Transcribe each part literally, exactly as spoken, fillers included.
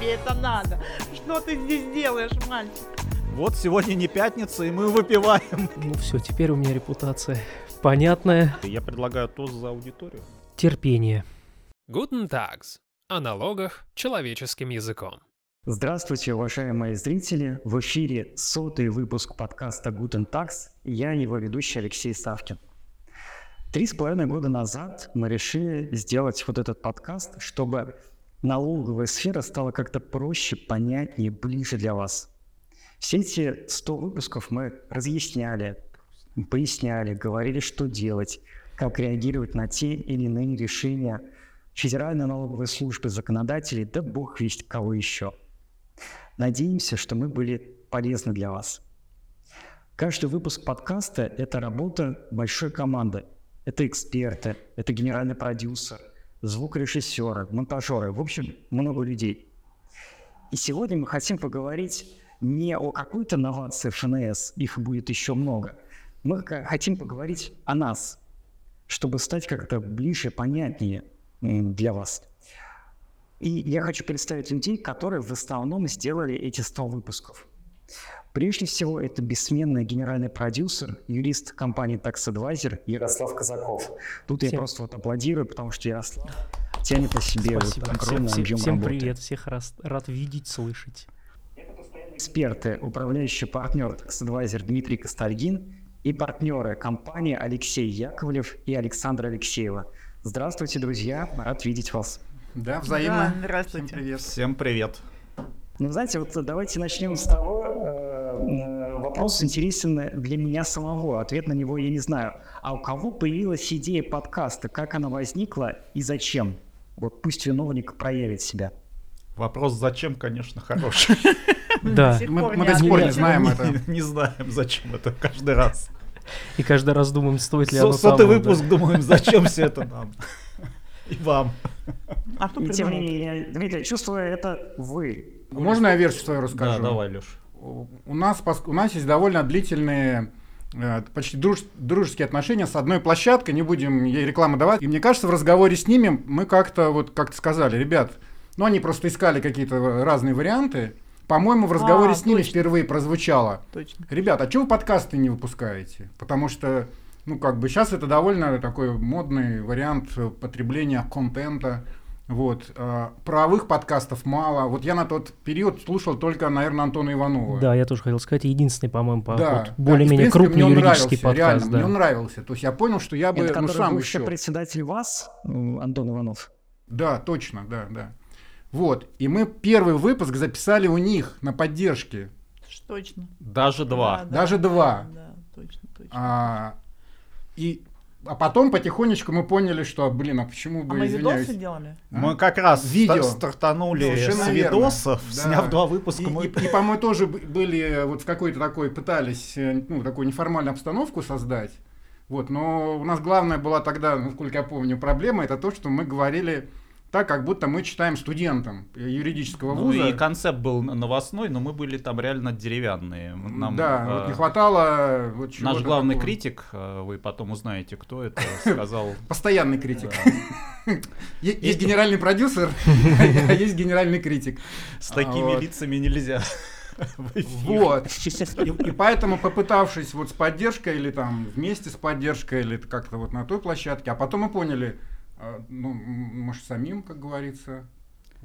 тебе это надо? Что ты здесь делаешь, мальчик? Вот сегодня не пятница, и мы выпиваем. Ну все, теперь у меня репутация понятная. Я предлагаю тост за аудиторию. Терпение. Guten Tax. О налогах человеческим языком. Здравствуйте, уважаемые зрители. В эфире сотый выпуск подкаста Guten Tax. Я его ведущий Алексей Савкин. Три с половиной года назад мы решили сделать вот этот подкаст, чтобы налоговая сфера стала как-то проще, понятнее, ближе для вас. Все эти сто выпусков мы разъясняли, поясняли, говорили, что делать, как реагировать на те или иные решения Федеральной налоговой службы, законодателей, да бог весть кого еще. Надеемся, что мы были полезны для вас. Каждый выпуск подкаста – это работа большой команды. Это эксперты, это генеральный продюсер, звукорежиссеры, монтажеры, в общем, много людей. И сегодня мы хотим поговорить не о какой-то новации эф эн эс, их будет еще много. Мы хотим поговорить о нас, чтобы стать как-то ближе, понятнее для вас. И я хочу представить людей, которые в основном сделали эти сто выпусков. Прежде всего, это бессменный генеральный продюсер, юрист компании Tax Advisor Ярослав Казаков. Тут всем. Я просто вот аплодирую, потому что Ярослав тянет по себе вот огромный объем работы. Всем привет, всех рад, рад видеть, слышать. Эксперты, управляющий партнер Tax Advisor Дмитрий Костальгин и партнеры компании Алексей Яковлев и Александра Алексеева. Здравствуйте, друзья, рад видеть вас. Да, взаимно. Да, здравствуйте. Всем привет. Всем привет. Ну, знаете, вот давайте начнем с того, э, вопрос интересен для меня самого, ответ на него я не знаю. А у кого появилась идея подкаста, как она возникла и зачем? Вот пусть виновник проявит себя. Вопрос «зачем», конечно, хороший. Да. Мы до сих пор не знаем это. Не знаем, зачем это каждый раз. И каждый раз думаем, стоит ли оно того. Сотый выпуск думаем, зачем все это нам. И вам. А кто придумал? Дмитрий, чувствую, это вы. Можно я версию свою расскажу? Да, давай, Леш. У нас, у нас есть довольно длительные, почти друж, дружеские отношения с одной площадкой, не будем ей рекламу давать. И мне кажется, в разговоре с ними мы как-то, вот как-то сказали, ребят, ну они просто искали какие-то разные варианты. По-моему, в разговоре а, с ними точно. Впервые прозвучало. Точно. Ребят, а чего вы подкасты не выпускаете? Потому что, ну как бы сейчас это довольно такой модный вариант потребления контента. Вот. Правовых подкастов мало. Вот я на тот период слушал только, наверное, Антона Иванова. Да, я тоже хотел сказать, единственный, по-моему, по да, вот, более-менее да, крупный юридический подкаст. Реально, да. Мне он нравился. То есть я понял, что я бы это, ну, сам еще. Это председатель ВАС, Антон Иванов. Да, точно, да, да. Вот. И мы первый выпуск записали у них на поддержке. Точно. Даже два. Да, Даже да, два. Да, точно, точно. А, и... А потом потихонечку мы поняли, что, блин, а почему бы, а мы извиняюсь... видосы делали? А? Мы как раз видео стартанули совершенно с видосов, да. Сняв два выпуска. И, мы... и, и, по-моему, тоже были вот в какой-то такой, пытались, ну, такую неформальную обстановку создать. Вот, но у нас главная была тогда, насколько я помню, проблема, это то, что мы говорили... Так, как будто мы читаем студентам юридического вуза. Ну и концепт был новостной, но мы были там реально деревянные. Нам, да, э, вот не хватало вот чего-то. Наш главный такого. Критик, вы потом узнаете, кто это, сказал... Постоянный критик. Есть генеральный продюсер, а есть генеральный критик. С такими лицами нельзя. Вот. И поэтому, попытавшись вот с поддержкой или там вместе с поддержкой, или как-то вот на той площадке, а потом мы поняли... Ну, может, самим, как говорится.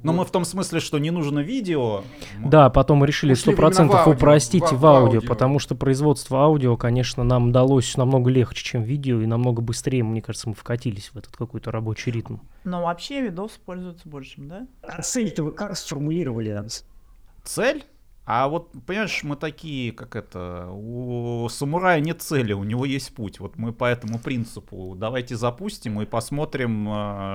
Но вот. Мы в том смысле, что не нужно видео. Да, потом мы решили сто процентов упростить в, в, в аудио, потому что производство аудио, конечно, нам далось намного легче, чем видео, и намного быстрее, мне кажется, мы вкатились в этот какой-то рабочий ритм. Но вообще видос пользуется большим, да? А цель-то вы как сформулировали? Цель? А вот, понимаешь, мы такие, как это, у самурая нет цели, у него есть путь. Вот мы по этому принципу давайте запустим и посмотрим,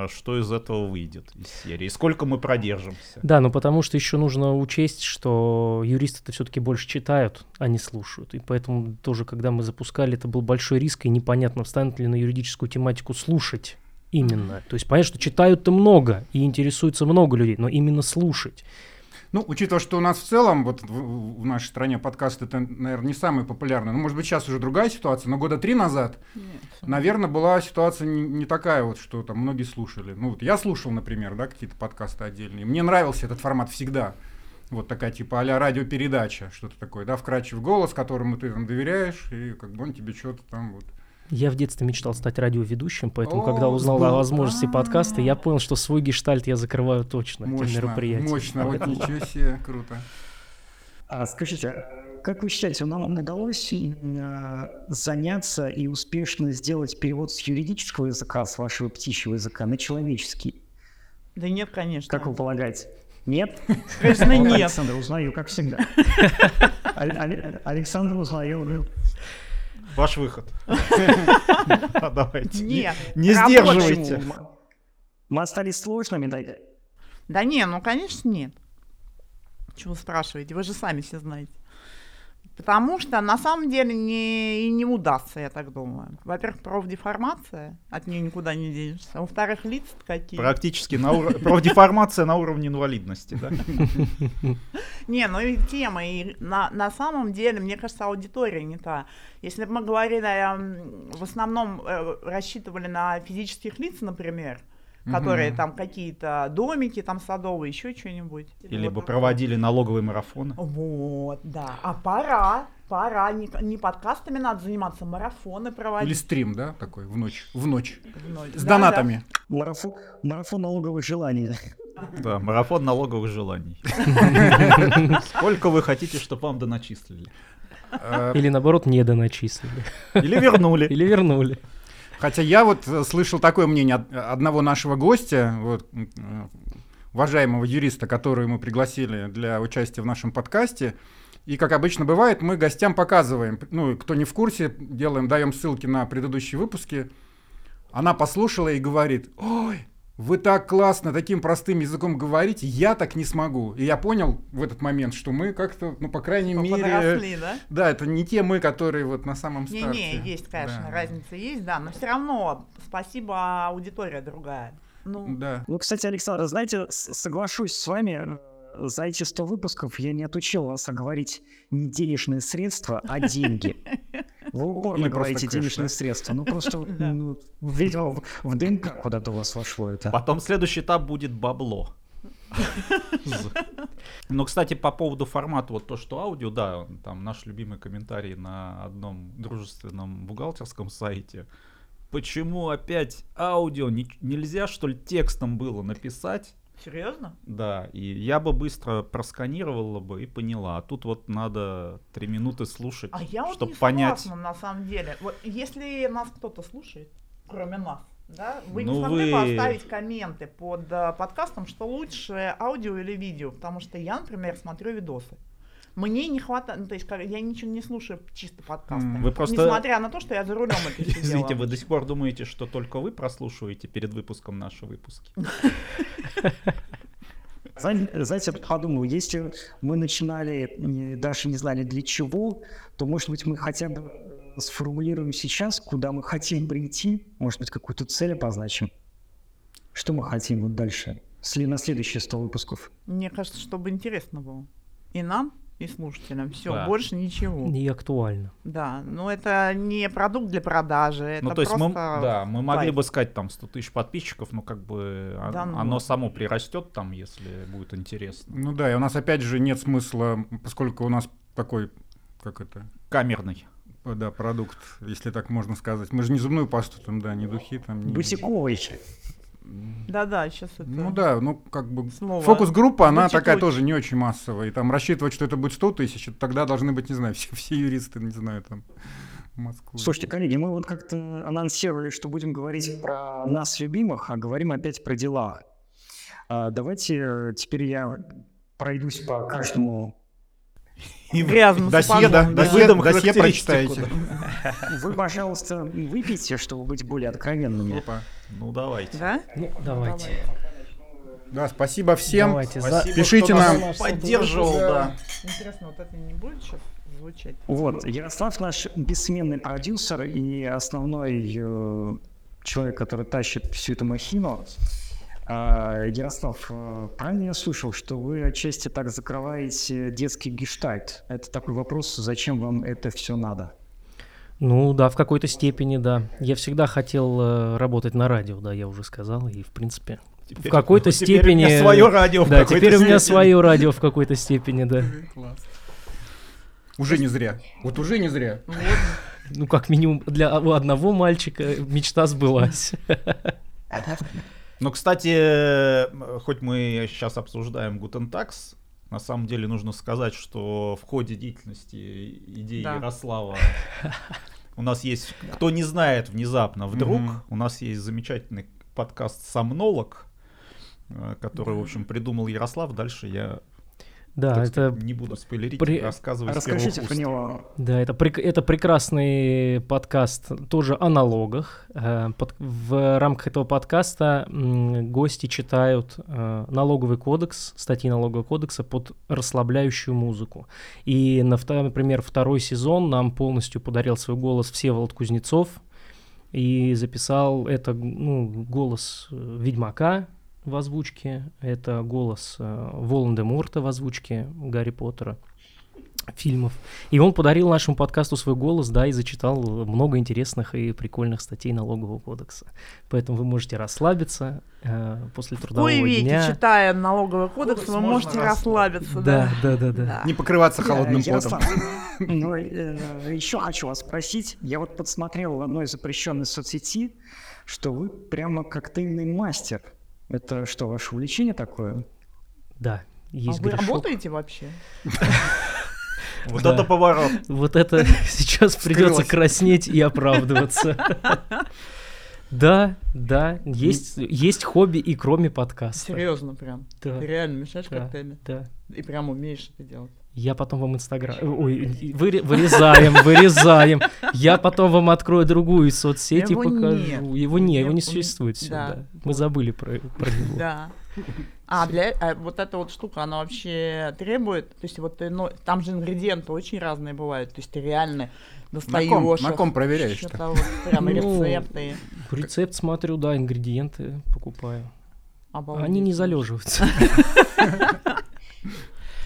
что из этого выйдет из серии, сколько мы продержимся. Да, но потому что еще нужно учесть, что юристы-то все-таки больше читают, а не слушают. И поэтому тоже, когда мы запускали, это был большой риск, и непонятно, встанет ли на юридическую тематику слушать. Именно. То есть понятно, что читают-то много, и интересуется много людей, но именно слушать. Ну, учитывая, что у нас в целом, вот в, в нашей стране подкасты, это, наверное, не самые популярные. Ну, может быть, сейчас уже другая ситуация, но года три назад, Нет. наверное, была ситуация не, не такая вот, что там многие слушали. Ну, вот я слушал, например, да, какие-то подкасты отдельные. Мне нравился этот формат всегда. Вот такая типа а-ля радиопередача, что-то такое, да, вкрадчив голос, которому ты там доверяешь, и как бы он тебе что-то там вот... Я в детстве мечтал стать радиоведущим, поэтому, О, когда узнал был... о возможности подкаста, я понял, что свой гештальт я закрываю точно. Мощно, мероприятие. мощно, поэтому... вот ничего себе, круто. А, скажите, как вы считаете, нам удалось заняться и успешно сделать перевод с юридического языка, с вашего птичьего языка, на человеческий? Да нет, конечно. Как вы полагаете? Нет? Конечно, нет. Александр, узнаю, как всегда. Александр, узнаю. Ваш выход. Давайте. Нет. Не сдерживайте. Мы остались сложными, да? Да не, ну, конечно, нет. Чего спрашиваете? Вы же сами все знаете. Потому что на самом деле не, и не удастся, я так думаю. Во-первых, профдеформация, от нее никуда не денешься. А во-вторых, лица какие. Практически на ур... профдеформация на уровне инвалидности, да? Не, ну и тема. И на, на самом деле, мне кажется, аудитория не та. Если бы мы говорили, в основном рассчитывали на физических лиц, например, которые угу. там какие-то домики, там садовые, еще что-нибудь. Или вот бы проводили налоговые марафоны. Вот, да. А пора, пора. Не, не подкастами надо заниматься, марафоны проводить. Или стрим, да, такой, в ночь. В ночь. В ночь. С да, донатами. Да. Марафон, марафон налоговых желаний. Да, марафон налоговых желаний. Сколько вы хотите, чтобы вам доначислили? Или наоборот, не доначислили. Или вернули. Или вернули. Хотя я вот слышал такое мнение от одного нашего гостя, вот, уважаемого юриста, которого мы пригласили для участия в нашем подкасте. И, как обычно бывает, мы гостям показываем, ну, кто не в курсе, делаем, даем ссылки на предыдущие выпуски. Она послушала и говорит: «Ой, вы так классно, таким простым языком говорите, я так не смогу». И я понял в этот момент, что мы как-то, ну, по крайней Подросли, мере... да? Да, это не те мы, которые вот на самом старте. Не-не, есть, конечно, да. разница есть, да, но все равно спасибо, аудитория другая. Ну, да. Ну, кстати, Александр, знаете, соглашусь с вами, за эти сто выпусков я не отучил вас говорить не денежные средства, а деньги. Вы упорно говорите денежные средства. Ну, просто, видимо, в ДНК куда-то у вас вошло это. Потом следующий этап будет бабло. Но, кстати, по поводу формата, вот то, что аудио, да, там наш любимый комментарий на одном дружественном бухгалтерском сайте. Почему опять аудио? Нельзя, что ли, текстом было написать? Серьезно? Да, и я бы быстро просканировала бы и поняла. А тут вот надо три минуты слушать, а я чтобы вот не понять. Согласна, на самом деле. Вот если нас кто-то слушает, кроме нас, да, вы ну не смогли вы... бы оставить комменты под подкастом, что лучше аудио или видео, потому что я, например, смотрю видосы. Мне не хватает, ну, то есть я ничего не слушаю чисто подкасты, вы просто... несмотря на то, что я за рулем это сидела. Извините, вы до сих пор думаете, что только вы прослушиваете перед выпуском наши выпуски? Знаете, я подумал, если мы начинали, даже не знали для чего, то, может быть, мы хотя бы сформулируем сейчас, куда мы хотим прийти, может быть, какую-то цель обозначим, что мы хотим вот дальше, на следующие сто выпусков. Мне кажется, чтобы интересно было и нам, и слушателям. Все, да. Больше ничего. Не актуально. Да, но ну это не продукт для продажи, это ну, то есть просто... Мы, да, мы могли лайк. бы сказать там сто тысяч подписчиков, но как бы да, оно ну. само прирастет там, если будет интересно. Ну да, и у нас опять же нет смысла, поскольку у нас такой, как это... Камерный. Да, продукт, если так можно сказать. Мы же не зубную пасту там, да, не духи там. Не... Бутиковый. Да-да, сейчас это... Ну да, ну как бы Снова. фокус-группа, она Бучи-пучи. такая тоже не очень массовая. И там рассчитывать, что это будет сто тысяч, тогда должны быть, не знаю, все, все юристы, не знаю, там, Москвы. Слушайте, коллеги, мы вот как-то анонсировали, что будем говорить про нас любимых, а говорим опять про дела. А, давайте теперь я пройдусь по каждому... Досье, да, досье прочитаете. Вы, пожалуйста, выпейте, чтобы быть более откровенными. Опа. Ну, давайте. Да? Ну, давайте. Да, спасибо всем. Давайте. Спасибо, пишите нам. Поддерживал, да. Интересно, вот это не будет сейчас звучать? Вот, Ярослав наш бессменный продюсер и основной э, человек, который тащит всю эту махину. Ярослав, правильно я слышал, что вы отчасти так закрываете детский гештальт? Это такой вопрос, зачем вам это все надо? Ну да, в какой-то степени, да. Я всегда хотел работать на радио, да, я уже сказал, и в принципе... Теперь, в какой-то ну, степени... Теперь у меня свое радио в да, какой-то теперь степени. у меня свое радио в какой-то степени, да. Класс. Уже не зря. Вот уже не зря. Вот. Ну, как минимум, для одного мальчика мечта сбылась. Но, кстати, хоть мы сейчас обсуждаем Guten Tax, на самом деле нужно сказать, что в ходе деятельности идеи да. Ярослава у нас есть, кто не знает внезапно, вдруг mm-hmm. у нас есть замечательный подкаст «Сомнолог», который, в общем, придумал Ярослав. Дальше я да, так, это... не буду спойлерить, При... рассказывать. Расскажите про него. Да, это, это прекрасный подкаст тоже о налогах. Под... В рамках этого подкаста гости читают налоговый кодекс, статьи налогового кодекса под расслабляющую музыку. И, на втор... например, второй сезон нам полностью подарил свой голос Всеволод Кузнецов. И записал это ну, голос Ведьмака в озвучке, это голос э, Волан-де-Морта в озвучке Гарри Поттера, фильмов. И он подарил нашему подкасту свой голос, да, и зачитал много интересных и прикольных статей налогового кодекса. Поэтому вы можете расслабиться э, после трудового дня. В кои веки, читая налоговый кодекс, кодекс вы можете расслабиться. Да, да, да, да, да. Не покрываться холодным я, потом. Я, ну, э, еще хочу вас спросить. Я вот подсмотрел в одной запрещенной соцсети, что вы прямо коктейльный мастер. Это что, ваше увлечение такое? Да. Есть а грешок. Вы работаете вообще? Вот это поворот. Вот это сейчас придется краснеть и оправдываться. Да, да, есть, есть хобби и кроме подкаста. Серьезно прям? Да. Ты реально мешаешь да, коктейлями? Да. И прям умеешь это делать? Я потом вам инстаграм... Ой, вы... вырезаем, вырезаем. Я потом вам открою другую соцсеть и покажу. Его не, его не существует всегда. Мы забыли про него. Да. А, для, а вот эта вот штука, она вообще требует, то есть вот ты, ну, там же ингредиенты очень разные бывают, то есть ты реально достаешь. На ком, на ком проверяешь? Вот, прям ну, рецепты. Рецепт смотрю, да, ингредиенты покупаю. Обалдеть. Они не залеживаются.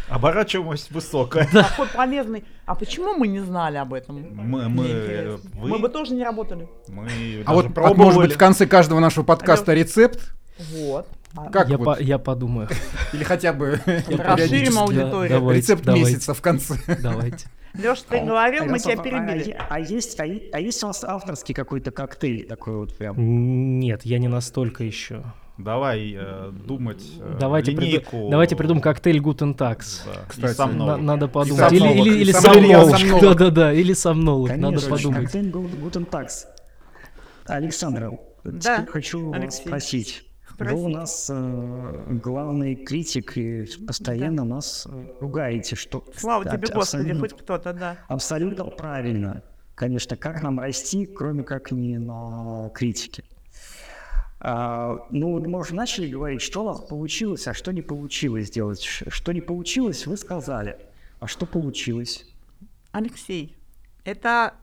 Оборачиваемость высокая. Такой полезный. А почему мы не знали об этом? Мы, мы, вы... мы бы тоже не работали. Мы а вот пробовали. Может быть в конце каждого нашего подкаста а рецепт? Вот. Как я, вот? по, я подумаю. Или хотя бы расширим аудиторию. Рецепт месяца в конце. Давайте. Лёш, ты говорил, мы тебя перебили. А есть у вас авторский какой-то коктейль такой вот прям? Нет, я не настолько еще. Давай э, думать э, давайте линейку. Приду, давайте придумаем коктейль Guten Tax. Да. Кстати, на, надо подумать. Или, или, или сомнолог. сомнолог. Да, да, да. Или сомнолог. Конечно, надо подумать. Коктейль Guten Tax. Александра, да. теперь хочу Алексей. спросить. Вы у нас э, главный критик, и постоянно да. нас ругаете. Что, Слава да, тебе, Господи, хоть кто-то, да. Абсолютно правильно. Конечно, как нам расти, кроме как не на критике? А, ну, мы уже начали говорить, что у вас получилось, а что не получилось сделать. Что не получилось, вы сказали. А что получилось? Алексей, это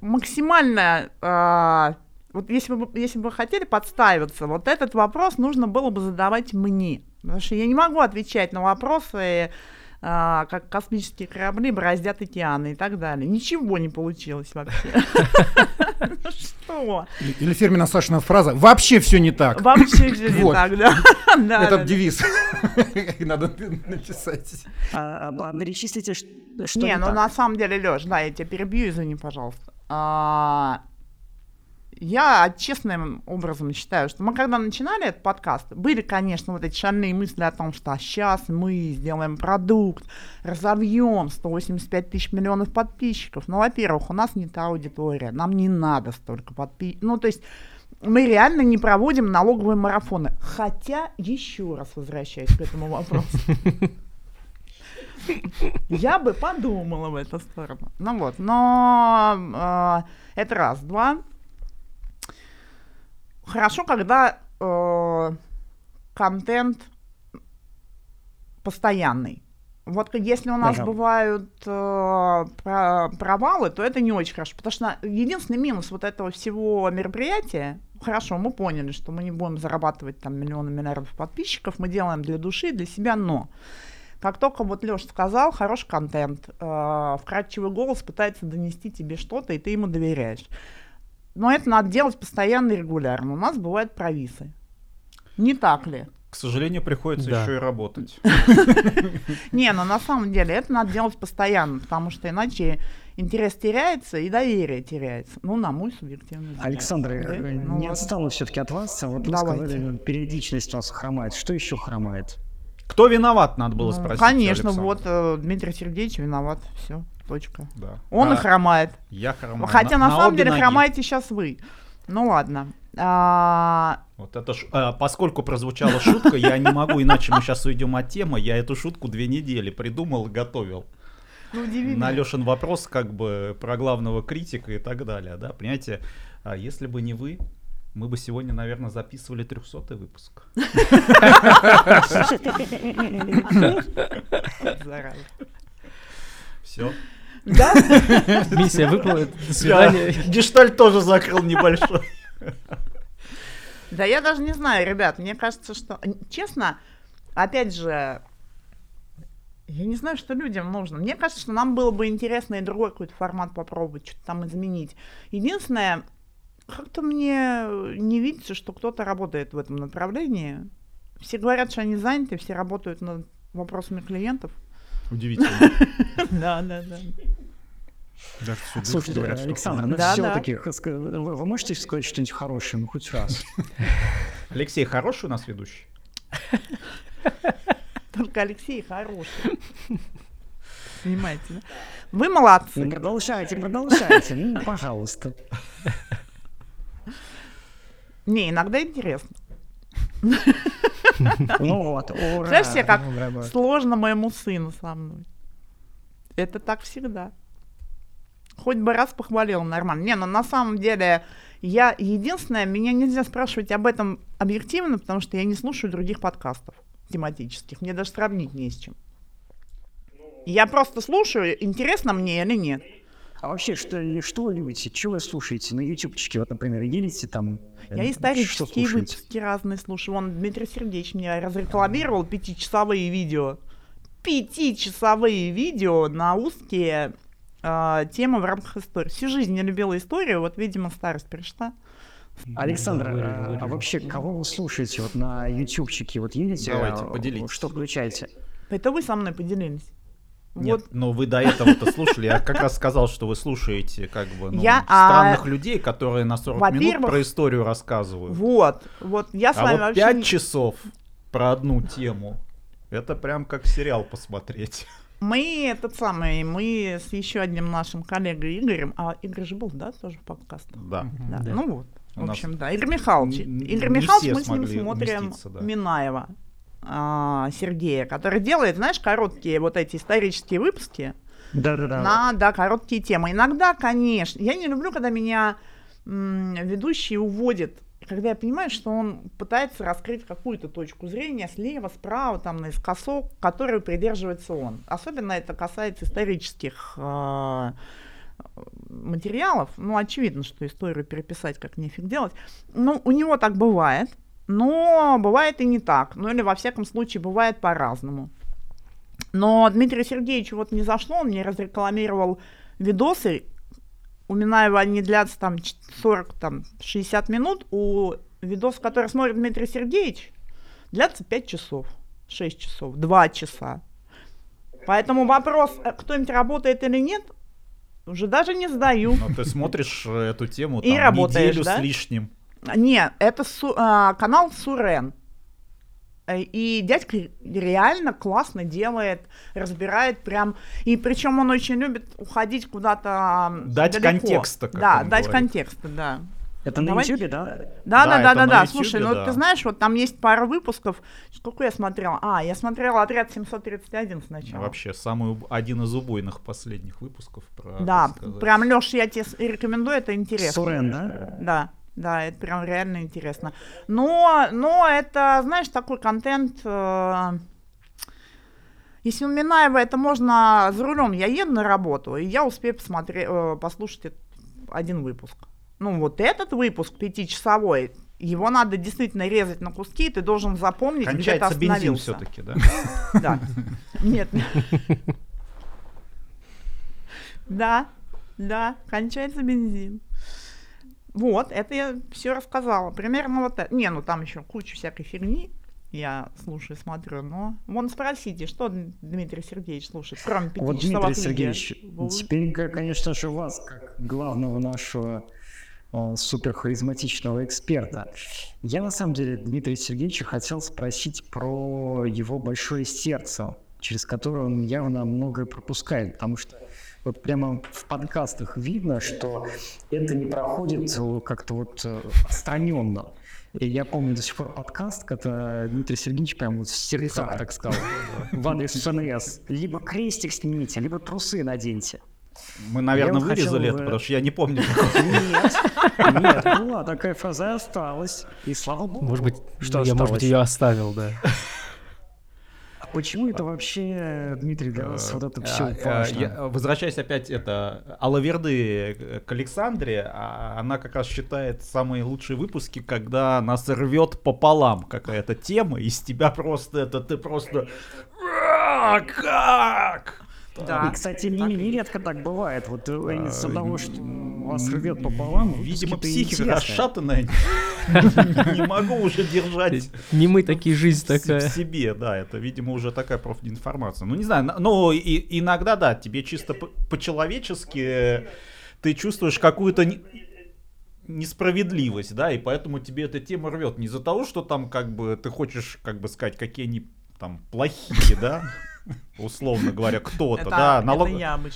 максимально... А, вот если бы, если бы вы хотели подставиться, вот этот вопрос нужно было бы задавать мне. Потому что я не могу отвечать на вопросы, а, как космические корабли бороздят океаны и так далее. Ничего не получилось вообще. Что? Или фирменная Сашина фраза «Вообще все не так». Вообще все не так, да. Это девиз. Надо написать. Перечислите, что не так. Не, ну на самом деле, Лёш, да, я тебя перебью, извини, пожалуйста. Я честным образом считаю, что мы когда начинали этот подкаст, были, конечно, вот эти шальные мысли о том, что а сейчас мы сделаем продукт, разовьем сто восемьдесят пять тысяч миллионов подписчиков. Ну, во-первых, у нас не та аудитория, нам не надо столько подписчиков. Ну, то есть мы реально не проводим налоговые марафоны. Хотя, еще раз возвращаясь к этому вопросу, я бы подумала в эту сторону. Ну вот, но это раз, два. Хорошо, когда э, контент постоянный. Вот если у нас Пожалуйста. бывают э, про, провалы, то это не очень хорошо. Потому что единственный минус вот этого всего мероприятия, хорошо, мы поняли, что мы не будем зарабатывать там миллионы миллиардов подписчиков, мы делаем для души, для себя, но как только вот Леша сказал, хороший контент, э, вкрадчивый голос пытается донести тебе что-то, и ты ему доверяешь. Но это надо делать постоянно и регулярно. У нас бывают провисы. Не так ли? К сожалению, приходится да. еще и работать. Не, но на самом деле это надо делать постоянно, потому что иначе интерес теряется и доверие теряется. Ну, на мой субъективный взгляд. Александра, не отстану все-таки от вас. Вот вы сказали, периодичность вас хромает. Что еще хромает? Кто виноват, надо было спросить. Конечно, вот Дмитрий Сергеевич виноват. Все, точка. Он и хромает. Я хромаю. Хотя на самом деле хромаете сейчас вы. Ну ладно. А... Вот это ш... а, поскольку прозвучала шутка, я не могу, иначе мы сейчас уйдем от темы. Я эту шутку две недели придумал, готовил. Ну, на Лешин вопрос как бы про главного критика и так далее. Да? Понимаете, а если бы не вы, мы бы сегодня, наверное, записывали трехсотый выпуск. Все. Да? Миссия выполнена. Гештальт тоже закрыл небольшой. Да я даже не знаю, ребят, мне кажется, что, честно, опять же, я не знаю, что людям нужно. Мне кажется, что нам было бы интересно и другой какой-то формат попробовать, что-то там изменить. Единственное, как-то мне не видится, что кто-то работает в этом направлении. Все говорят, что они заняты, все работают над вопросами клиентов. Удивительно. Да, да, да. Да, слушайте, говорят, Александр, ну да, все-таки, да. Вы можете сказать что-нибудь хорошее, ну хоть раз? Алексей хороший у нас ведущий? Только Алексей хороший. Понимаете, да? Вы молодцы. Продолжайте, продолжайте, ну, пожалуйста. Не, иногда интересно. Ну вот, ура. Знаешь, все как сложно моему сыну со мной. Это так всегда. Хоть бы раз похвалил, нормально. Не, но на самом деле, я единственное, меня нельзя спрашивать об этом объективно, потому что я не слушаю других подкастов тематических. Мне даже сравнить не с чем. Я просто слушаю, интересно мне или нет. А вообще, что, что вы любите? Чего вы слушаете? На ютубчике, вот, например, едите там? Я исторические выпуски разные слушаю. Вон, Дмитрий Сергеевич меня разрекламировал пятичасовые видео. Пятичасовые видео на узкие... тема в рамках истории. Всю жизнь я любила историю, вот, видимо, старость пришла. Александра, да, а, вы, вы, а вообще, кого вы слушаете вот на ютубчике? Вот едете? Давайте, поделитесь. Что включаете? Это вы со мной поделились. Нет, вот. Но вы до этого-то слушали. Я как раз сказал, что вы слушаете как бы ну, я, странных а... людей, которые на сорок минут про историю рассказывают. Вот, вот я с а вами вот вообще... пять не... часов про одну тему. Это прям как сериал посмотреть. Мы этот самый, мы с еще одним нашим коллегой Игорем, а Игорь же был, да, тоже в подкастах? Да. да. да. Ну вот, у в общем, да, Игорь Михайлович. Игорь Михайлович, мы с ним смотрим да. Минаева а, Сергея, который делает, знаешь, короткие вот эти исторические выпуски да, да, да, на да, короткие темы. Иногда, конечно, я не люблю, когда меня м, ведущий уводит, когда я понимаю, что он пытается раскрыть какую-то точку зрения слева, справа, там, наискосок, которую придерживается он. Особенно это касается исторических э, материалов. Ну, очевидно, что историю переписать как нефиг делать. Ну, у него так бывает, но бывает и не так. Ну, или, во всяком случае, бывает по-разному. Но Дмитрию Сергеевичу вот не зашло, он мне разрекламировал видосы. У Минаева они длятся там сорок-шестьдесят минут, у видоса, который смотрит Дмитрий Сергеевич, длятся пять часов, шесть часов, два часа. Поэтому вопрос, кто-нибудь работает или нет, уже даже не задаю. Но ты смотришь эту тему там, и работаешь, неделю да? с лишним. Нет, это су- а, канал Сурен. И дядька реально классно делает, разбирает прям. И причем он очень любит уходить куда-то дать далеко. Контекста, как да, он дать говорит. Контекста, да. Это на ютубе, да? Да, да, да, да, да. Слушай, да. ну ты знаешь, вот там есть пара выпусков. Сколько я смотрела? А, я смотрела «Отряд семьсот тридцать один» сначала. Вообще, самый один из убойных последних выпусков. Про, да, прям, Лёш, я тебе рекомендую, это интересно. Сурен, да? Да. Да, это прям реально интересно. Но, но это, знаешь, такой контент... Э, если у Минаева это можно за рулем, я еду на работу, и я успею посмотреть, э, послушать этот, один выпуск. Ну вот этот выпуск пятичасовой, его надо действительно резать на куски, ты должен запомнить, где ты остановился. Кончается бензин все-таки, да? Да. Нет. Да, да, кончается бензин. Вот, это я все рассказала. Примерно вот это. Не, ну там еще куча всякой фигни. Я слушаю, смотрю, но... Вон спросите, что Дмитрий Сергеевич слушает, кроме пятичасовых вот, Дмитрий книги. Сергеевич, Бу- теперь, конечно же, вас, как главного нашего э, суперхаризматичного эксперта. Я, на самом деле, Дмитрия Сергеевича хотел спросить про его большое сердце, через которое он явно многое пропускает, потому что вот прямо в подкастах видно, что это не проходит как-то вот отстраненно. И я помню до сих пор подкаст, когда Дмитрий Сергеевич прям вот в сердцах, так сказал, в адрес ФНС. Либо крестик снимите, либо трусы наденьте. Мы, наверное, вырезали это, потому что я не помню. Нет, нет, была такая фраза, осталась. И слава богу, может быть, что я, может быть, ее оставил, да. Почему это вообще, Дмитрий, для вас вот это все важно? Возвращаясь опять это, Алаверды к Александре, она как раз считает самые лучшие выпуски, когда нас рвет пополам какая-то тема, из тебя просто это, ты просто... Как? Да. И, кстати, нередко так бывает. Вот из-за того, что вас рвет пополам, видимо, психика расшатанная. Не могу уже держать. Не мы такие, жизнь такая. В себе, да, это, видимо, уже такая профдеинформация. Ну, не знаю, но иногда, да, тебе чисто по-человечески ты чувствуешь какую-то несправедливость, да, и поэтому тебе эта тема рвет. Не из-за того, что там, как бы, ты хочешь, как бы сказать, какие они там плохие, да, условно говоря, кто-то, это, да, это налог...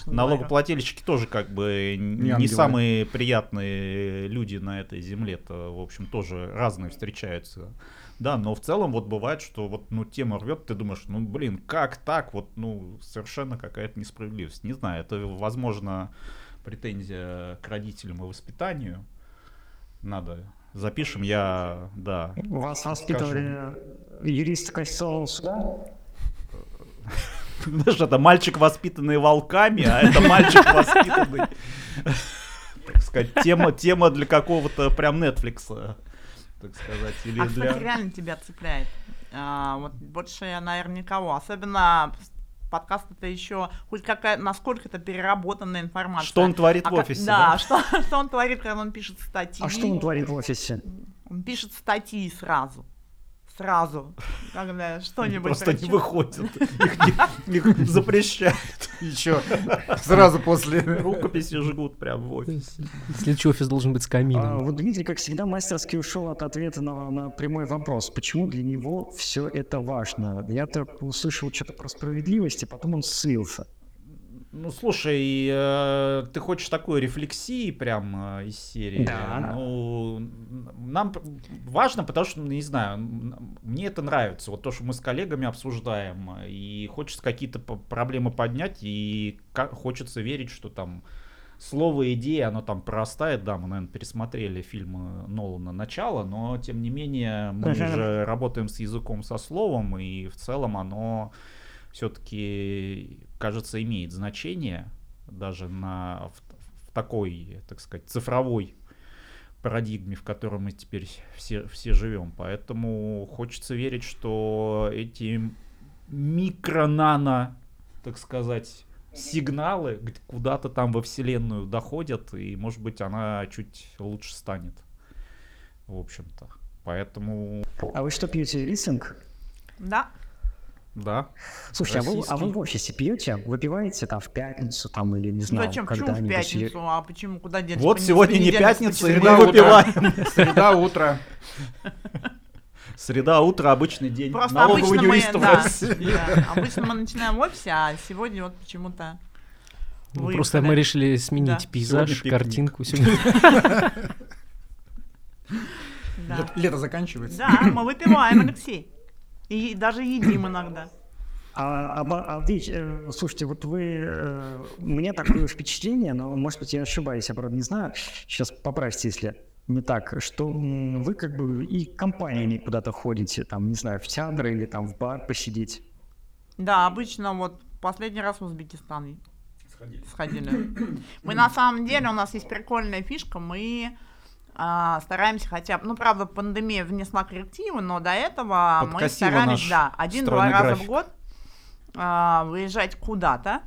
налогоплательщики говорю. Тоже как бы не, не самые приятные люди на этой земле-то, в общем, тоже разные встречаются, да, но в целом вот бывает, что вот, ну, тема рвет, ты думаешь, ну, блин, как так, вот, ну, совершенно какая-то несправедливость, не знаю, это, возможно, претензия к родителям и воспитанию, надо... Запишем, я, да. Вас воспитывали юристы Конституционного суда? Ну что, это мальчик, воспитанный волками, а это мальчик, воспитанный, так сказать, тема, тема для какого-то прям Netflix, так сказать. Или а для... кстати, реально тебя цепляет. А, вот больше, наверное, никого. Особенно... Подкаст это еще хоть какая, насколько-то переработанная информация. Что он творит а, в офисе. Да, да? Что, что он творит, когда он пишет статьи. А что он творит в офисе? Он пишет статьи сразу. Сразу. Когда что-нибудь. Просто прочитает. Не выходят. Их, не, их запрещают. Еще сразу после рукописи жгут прям в офисе. Следующий офис должен быть с камином. А, вот Дмитрий, как всегда, мастерски ушел от ответа на, на прямой вопрос. Почему для него все это важно? Я-то услышал что-то про справедливость, и потом он слился. Ну, слушай, э, ты хочешь такой рефлексии прям э, из серии? Да. Ну, нам важно, потому что, не знаю, мне это нравится. Вот то, что мы с коллегами обсуждаем, и хочется какие-то проблемы поднять, и хочется верить, что там слово идея, оно там прорастает. Да, мы, наверное, пересмотрели фильм Нолана «Начало», но, тем не менее, мы же работаем с языком, со словом, и в целом оно... все-таки, кажется, имеет значение даже на, в, в такой, так сказать, цифровой парадигме, в которой мы теперь все, все живем. Поэтому хочется верить, что эти микро-нано, так сказать, сигналы куда-то там во Вселенную доходят, и, может быть, она чуть лучше станет, в общем-то. Поэтому... А вы что, пьете рислинг? Да. Да. Слушайте, а вы, а вы в офисе пьете? Выпиваете там в пятницу там или не знаю, зачем? Когда они... Почему в пятницу? А почему? Куда деть? Вот сегодня не пятница, и мы выпиваем. Среда утра. Среда утра, обычный день. Просто обычно мы, да, обычно мы начинаем в офисе, а сегодня вот почему-то... Просто мы решили сменить пейзаж, картинку. Лето заканчивается. Да, мы выпиваем, Алексей. И даже едим иногда. А, а, а ведь, э, слушайте, вот вы... Э, у меня такое впечатление, но, может быть, я ошибаюсь, я, правда, не знаю. Сейчас поправьте, если не так. Что м, вы как бы и компаниями куда-то ходите, там, не знаю, в театр или там в бар посидеть. Да, обычно вот последний раз в Узбекистан сходили. сходили. Мы на самом деле, у нас есть прикольная фишка, мы... а, стараемся хотя бы, ну, правда, пандемия внесла коррективы, но до этого мы старались, да, один-два раза в год а, выезжать куда-то.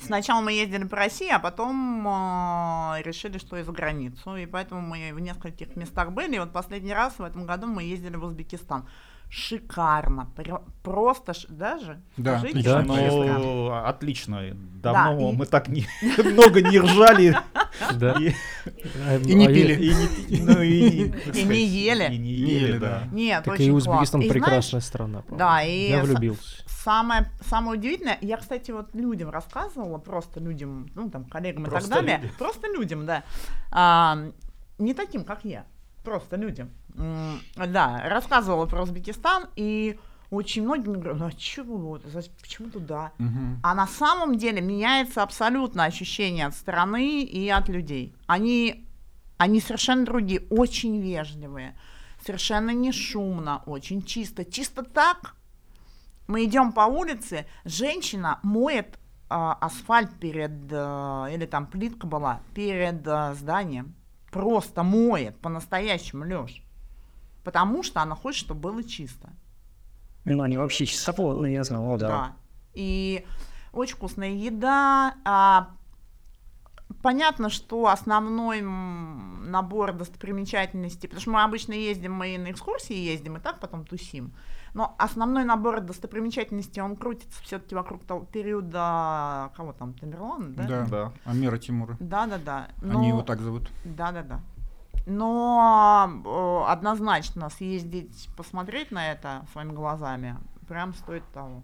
Сначала мы ездили по России, а потом э, решили, что и за границу, и поэтому мы в нескольких местах были, и вот последний раз в этом году мы ездили в Узбекистан. Шикарно, просто ш... даже. Да, Скажите, да. Ну, отлично. Давно да, и... мы так не... много не ржали и не пили, и не ели, и не ели, да. Нет, очень классно. И Узбекистан прекрасная страна. Да, и я влюбился. Самое, самое удивительное, я, кстати, вот людям рассказывала, просто людям, ну, там, коллегам и так далее, люди. просто людям, да, а, не таким, как я, просто людям, М- да, рассказывала про Узбекистан, и очень многие мне говорят, ну, а чего, почему туда? Угу. А на самом деле меняется абсолютно ощущение от страны и от людей. Они, они совершенно другие, очень вежливые, совершенно не шумно, очень чисто, чисто так. Мы идем по улице, женщина моет э, асфальт перед, э, или там плитка была, перед э, зданием. Просто моет, по-настоящему, Лёш. Потому что она хочет, чтобы было чисто. Ну, они вообще чистоплотные, я знала, да. Да. И очень вкусная еда. А, понятно, что основной набор достопримечательностей, потому что мы обычно ездим, мы и на экскурсии ездим, и так потом тусим. Но основной набор достопримечательностей, он крутится все-таки вокруг того периода, кого там, Тамерлана, да? Да, да, Амира Тимура. Да-да-да. Но... Они его так зовут. Да-да-да. Но э, однозначно съездить, посмотреть на это своими глазами, прям стоит того.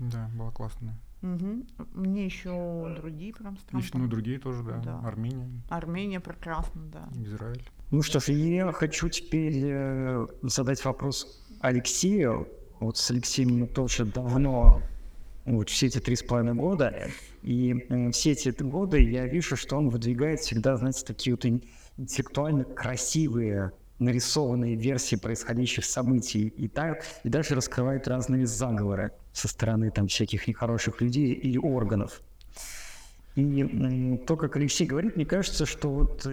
Да, было классно. Угу. Мне еще другие прям страны. Еще, ну, другие тоже, да. да. Армения. Армения прекрасно, да. Израиль. Ну что ж, я хочу теперь э, задать вопрос Алексею. Вот с Алексеем мы тоже давно, вот все эти три с половиной года, и э, все эти годы я вижу, что он выдвигает всегда, знаете, такие вот интеллектуально красивые, нарисованные версии происходящих событий и так, и даже раскрывает разные заговоры со стороны там всяких нехороших людей или органов. И э, то, как Алексей говорит, мне кажется, что вот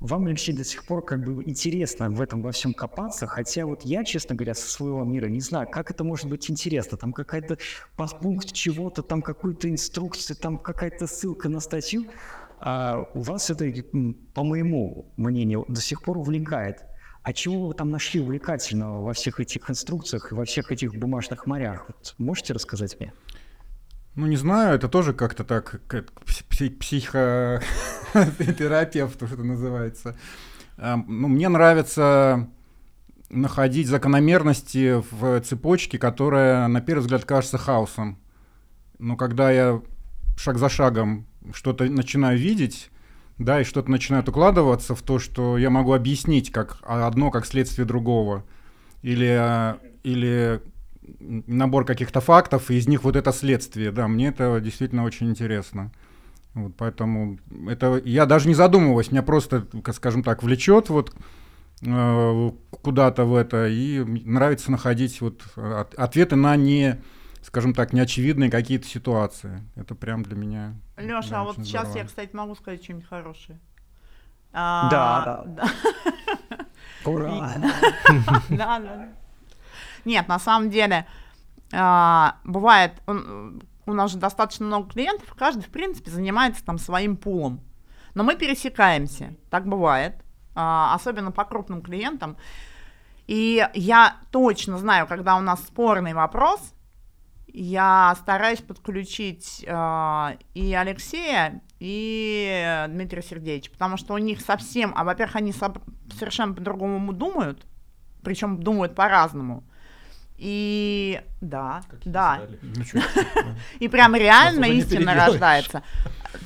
вам, Алексей, до сих пор как бы интересно в этом во всем копаться, хотя вот я, честно говоря, со своего мира не знаю, как это может быть интересно. Там какая-то подпункт чего-то, там какую-то инструкцию, там какая-то ссылка на статью. А у вас это, по моему мнению, до сих пор увлекает. А чего вы там нашли увлекательного во всех этих инструкциях и во всех этих бумажных морях? Вот можете рассказать мне? Ну, не знаю, это тоже как-то так, как психотерапевт, что это называется. Ну, мне нравится находить закономерности в цепочке, которая, на первый взгляд, кажется хаосом. Но когда я шаг за шагом что-то начинаю видеть, да, и что-то начинает укладываться в то, что я могу объяснить как одно, как следствие другого, или... или набор каких-то фактов, и из них вот это следствие, да, мне это действительно очень интересно. Вот, поэтому это я даже не задумываюсь, меня просто, скажем так, влечет вот э, куда-то в это, и нравится находить вот от, ответы на не, скажем так, неочевидные какие-то ситуации. Это прям для меня... Лёша, да, а вот сейчас здорово. Я, кстати, могу сказать что-нибудь хорошее. Да, да. Ура! Да, да. Нет, на самом деле, а, бывает, он, у нас же достаточно много клиентов, каждый, в принципе, занимается там своим пулом. Но мы пересекаемся, так бывает, а, особенно по крупным клиентам. И я точно знаю, когда у нас спорный вопрос, я стараюсь подключить а, и Алексея, и Дмитрия Сергеевича, потому что у них совсем, а, во-первых, они со- совершенно по-другому думают, причем думают по-разному. И да, какие да, и прям реально истина рождается.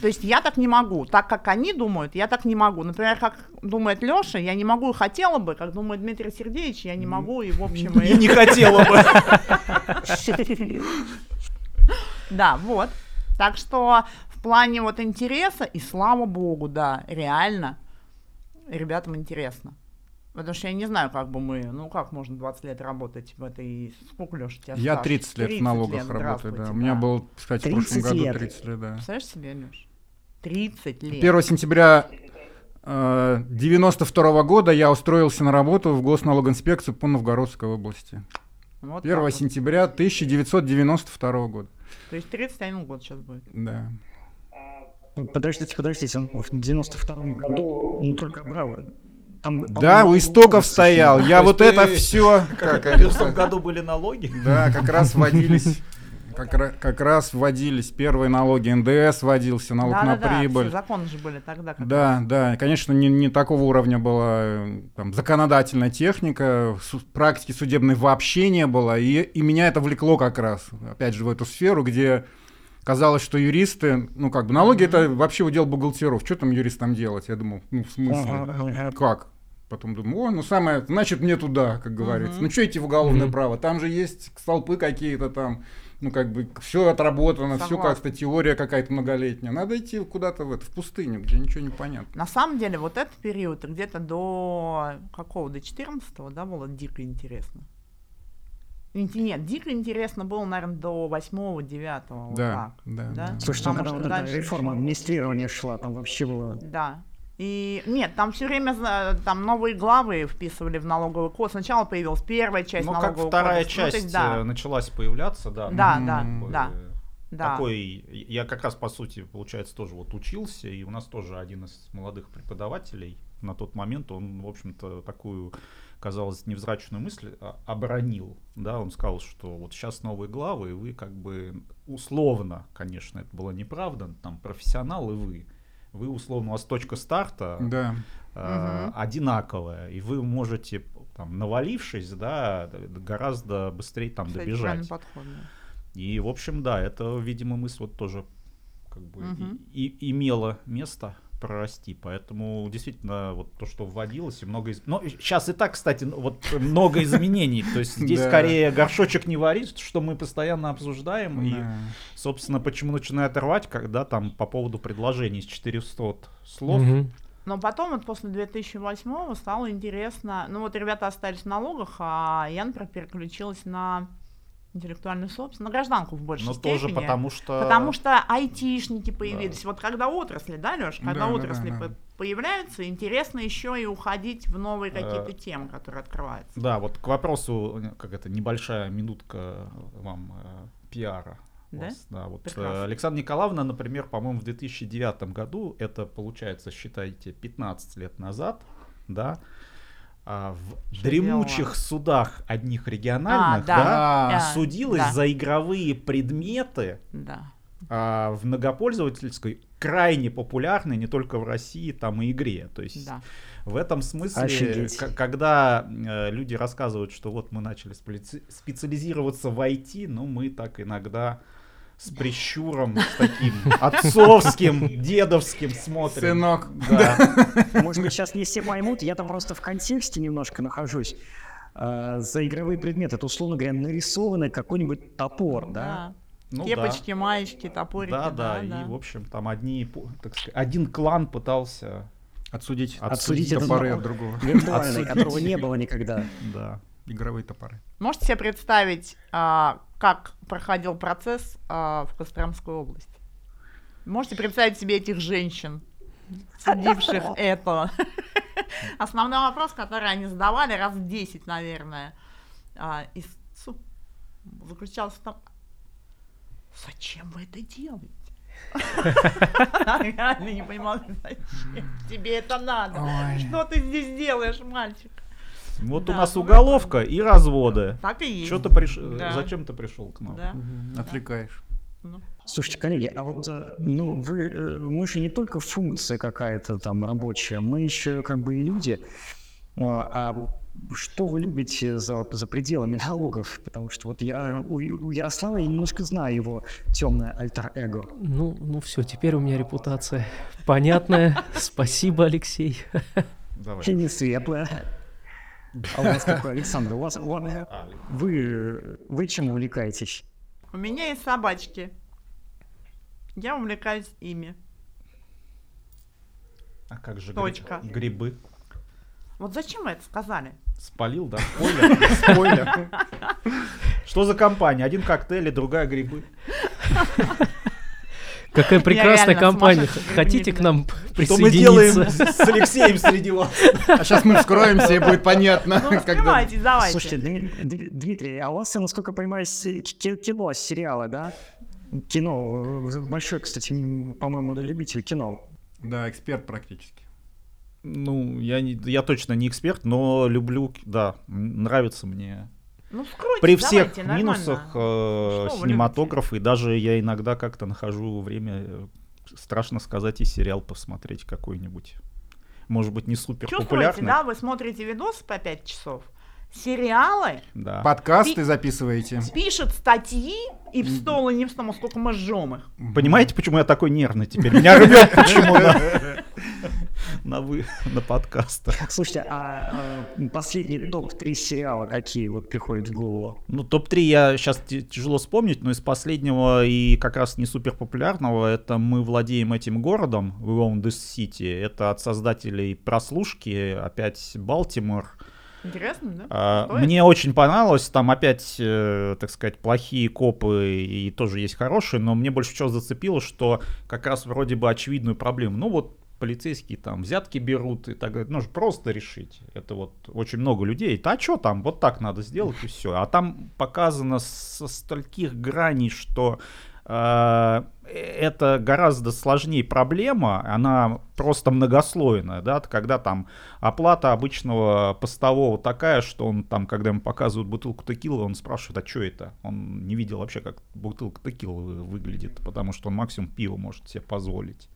То есть я так не могу, так как они думают, я так не могу. Например, как думает Лёша, я не могу и хотела бы, как думает Дмитрий Сергеевич, я не могу и в общем... И не хотела бы. Да, вот. Так что в плане вот интереса, и слава богу, да, реально ребятам интересно. Потому что я не знаю, как бы мы, ну как можно двадцать лет работать в этой... Сколько, Лёша, у тебя Я тридцать лет в налогах лет, работаю, да. да. У меня было, кстати, в прошлом году тридцать лет, да. Представляешь себе, Лёш? тридцать лет. первого сентября девяносто второго года я устроился на работу в госналогоинспекцию по Новгородской области. Вот первого сентября тысяча девятьсот девяносто второго года. То есть тридцать один год сейчас будет. Да. Подождите, подождите, он в девяносто втором году, ну только браво. Там, да, у истоков стоял. Я вот это все. Как, в девяностом году были налоги? Да, как раз вводились. Как, как раз вводились первые налоги, эн дэ эс вводился, налог да, на да, прибыль. Да, законы же были тогда. Как да, раз. да, конечно, не, не такого уровня была там, законодательная техника, су- практики судебной вообще не было, и, и меня это влекло как раз, опять же, в эту сферу, где казалось, что юристы, ну как бы налоги mm-hmm. это вообще удел бухгалтеров, что там юристам делать? Я думал, ну в смысле, mm-hmm. как? Потом думаю, о, ну самое, значит мне туда, как говорится. Mm-hmm. Ну что идти в уголовное mm-hmm. право, там же есть столпы какие-то там. Ну, как бы, все отработано, все как-то теория какая-то многолетняя. Надо идти куда-то в, это, в пустыню, где ничего не понятно. На самом деле, вот этот период где-то до какого? До четырнадцатого, да, было дико интересно. Нет, дико интересно было, наверное, до восьмого-девятого. Да, вот да, да. да. Слушай, там когда вот эта реформа администрирования шла, там вообще было... Да. И нет, там все время там новые главы вписывали в налоговый кодекс. Сначала появилась первая часть ну, налогового кодекса. Ну, как вторая кодекса. часть да. началась появляться, да. Да, ну, да, да. Такой, да. Я как раз, по сути, получается, тоже вот учился, и у нас тоже один из молодых преподавателей на тот момент, он, в общем-то, такую, казалось, невзрачную мысль оборонил. Да, он сказал, что вот сейчас новые главы, и вы как бы условно, конечно, это было неправда, там профессионал и вы. Вы, условно, у вас точка старта да. э, угу. одинаковая, и вы можете, там, навалившись, да, гораздо быстрее там Кстати, добежать. И, в общем, да, это, видимо, мысль вот тоже как бы угу. и, и, имела место прорасти. Поэтому, действительно, вот то, что вводилось, и много... Из... Но сейчас и так, кстати, вот много изменений. То есть здесь скорее горшочек не варит, что мы постоянно обсуждаем. И, собственно, почему начинают рвать, когда там по поводу предложений из четырёхсот слов. Но потом, вот после две тысячи восьмого стало интересно... Ну вот ребята остались в налогах, а я, например, переключилась на... интеллектуальную собственность, на гражданку в большей Но степени. Тоже потому что... Потому что айтишники появились. Да. Вот когда отрасли, да, Лёш? Когда да, отрасли да, да, да. появляются, интересно еще и уходить в новые какие-то темы, которые открываются. Да, вот к вопросу, как это, небольшая минутка вам э, пиара. Да? Вас, да вот, э, Александра Николаевна, например, по-моему, в две тысячи девятом году, это, получается, считайте, пятнадцать лет назад, да, А в Что дремучих делала? судах одних региональных а, да, да, да, судилась да. за игровые предметы да. а, в многопользовательской, крайне популярной не только в России, там и игре. То есть да. в этом смысле, к- когда э, люди рассказывают, что вот мы начали специ- специализироваться в ай ти, ну мы так иногда... с прищуром, с таким отцовским, дедовским смотрим. Сынок. Да. Может быть, сейчас не все поймут, я там просто в контексте немножко нахожусь. За игровые предметы, это, условно говоря, нарисованный какой-нибудь топор, да? да. Ну, Кепочки, да. маечки, топорики. Да, да, да, да, и, в общем, там одни, так сказать, один клан пытался отсудить, отсудить, отсудить топоры от другого. Виртуальный, которого не было никогда. Да. Игровые топоры. Можете себе представить, а, как проходил процесс а, в Костромской области? Можете представить себе этих женщин, судивших это? Основной вопрос, который они задавали раз в десять, наверное, а, и, суп, заключался в том, зачем вы это делаете? Она реально не понимала, зачем тебе это надо? Что ты здесь делаешь, мальчик? Вот да, у нас уголовка и разводы. Так и есть. Ты приш... да. Зачем ты пришел к нам? Да. Угу. Отвлекаешь. Да. Слушайте, коллеги, а вот ну, вы, мы же не только функция какая-то там рабочая, мы еще как бы и люди. А что вы любите за, за пределами налогов? Потому что вот я у, у Ярослава я немножко знаю его темное альтер-эго. Ну, ну все, теперь у меня репутация понятная. Спасибо, Алексей. И не светлая. А у вас какой, Александр? У вас, у вас, вы, вы чем увлекаетесь? У меня есть собачки. Я увлекаюсь ими. А как же Точка. Гри- грибы? Вот зачем вы это сказали? Спалил, да? Спойлер. Спойлер. Что за компания? Один коктейль и другая грибы. Какая прекрасная компания. Хотите к нам присоединиться? Что мы делаем с Алексеем среди вас? А сейчас мы вскроемся, и будет понятно. Ну, вскрывайтесь, давайте. Слушайте, Дмитрий, а у вас, насколько я понимаю, кино, сериалы, да? Кино. Большой, кстати, по-моему, любитель кино. Да, эксперт практически. Ну, я, не, я точно не эксперт, но люблю, да, нравится мне. Ну, вскройте, при всех давайте, минусах э, кинематографа, и даже я иногда как-то нахожу время, страшно сказать, и сериал посмотреть какой-нибудь. Может быть, не супер популярный. Чувствуете, да, вы смотрите видосы по пять часов, сериалы. Да. Подкасты пи- записываете. Пишет статьи и в стол, и не в стол, сколько мы жжем их. Понимаете, почему я такой нервный теперь? Меня рвет почему-то. На вы, на подкастах. Слушайте, а, а последний топ-три сериала какие вот приходят в голову? Ну, топ-три я сейчас т- тяжело вспомнить, но из последнего и как раз не супер популярного, это «Мы владеем этим городом», «We own this city». Это от создателей «Прослушки», опять «Балтимор». Интересно, да? А, мне очень понравилось, там опять, э, так сказать, плохие копы и тоже есть хорошие, но мне больше всего зацепило, что как раз вроде бы очевидную проблему. Ну вот, полицейские там взятки берут и так далее. Ну, просто решить. Это вот очень много людей. А что там? Вот так надо сделать и все. А там показано со стольких граней, что э, это гораздо сложнее проблема. Она просто многослойная. Да? Когда там оплата обычного постового такая, что он там, когда ему показывают бутылку текилы, он спрашивает, а что это? Он не видел вообще, как бутылка текилы выглядит, потому что он максимум пива может себе позволить.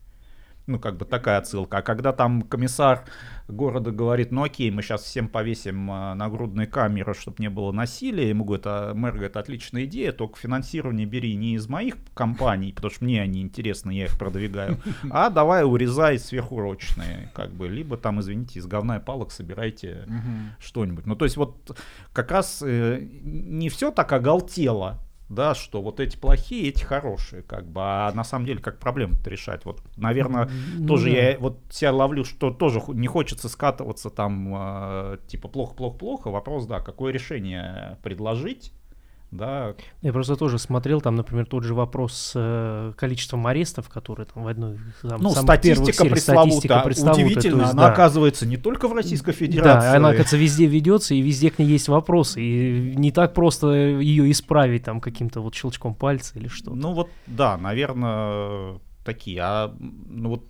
Ну, как бы такая отсылка. А когда там комиссар города говорит, ну окей, мы сейчас всем повесим нагрудные камеры, чтобы не было насилия, ему говорит, а мэр говорит, отличная идея, только финансирование бери не из моих компаний, потому что мне они интересны, я их продвигаю, а давай урезай сверхурочные, как бы, либо там, извините, из говна и палок собирайте угу. что-нибудь. Ну, то есть вот как раз э, не все так оголтело, да, что вот эти плохие, эти хорошие, как бы, а на самом деле как проблему-то решать, вот, наверное, mm-hmm. тоже я вот себя ловлю, что тоже не хочется скатываться там, э, типа, плохо-плохо-плохо, вопрос, да, какое решение предложить, да. Я просто тоже смотрел, там, например, тот же вопрос с э, количеством арестов, которые там в одной... Там, ну, статистика пресловутая, удивительно, есть, она, да, оказывается, не только в Российской Федерации. Да, она, оказывается, везде ведется, и везде к ней есть вопросы, и не так просто ее исправить там каким-то вот щелчком пальца или что-то. Ну вот, да, наверное, такие, а ну, вот...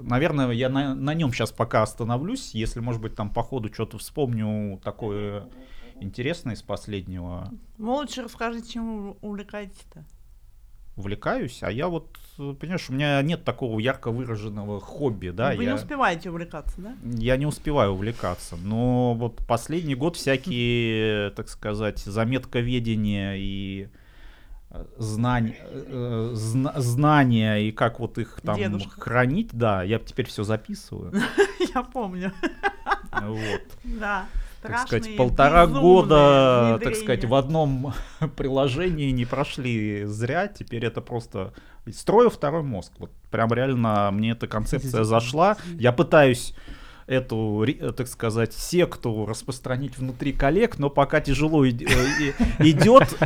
Наверное, я на, на нем сейчас пока остановлюсь, если, может быть, там по ходу что-то вспомню такое интересное из последнего. Ну, лучше расскажите, чем увлекаетесь-то. Увлекаюсь, а я вот, понимаешь, у меня нет такого ярко выраженного хобби, да. Вы я, не успеваете увлекаться, да? Я не успеваю увлекаться, но вот последний год всякие, так сказать, заметковедения и... Знань, э, зна, знания и как вот их там Дедушка. хранить, да, я теперь все записываю. Я помню. Вот. Да. Так сказать, полтора года, внедрения. Так сказать, в одном приложении не прошли зря, теперь это просто... Строю второй мозг, вот прям реально мне эта концепция зашла, я пытаюсь... эту, так сказать, секту распространить внутри коллег, но пока тяжело идет,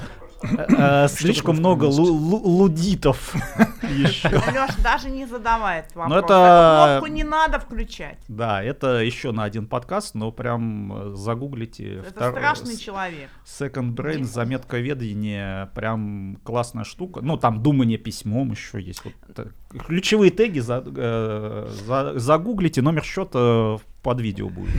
слишком много лудитов. Лёш даже не задавает вопрос. Кнопку не надо включать. Да, это еще на один подкаст, но прям загуглите. Это страшный человек. Second Brain, заметковедение, прям классная штука. Ну, там думание письмом еще есть. Ключевые теги загуглите, номер счета под видео будет.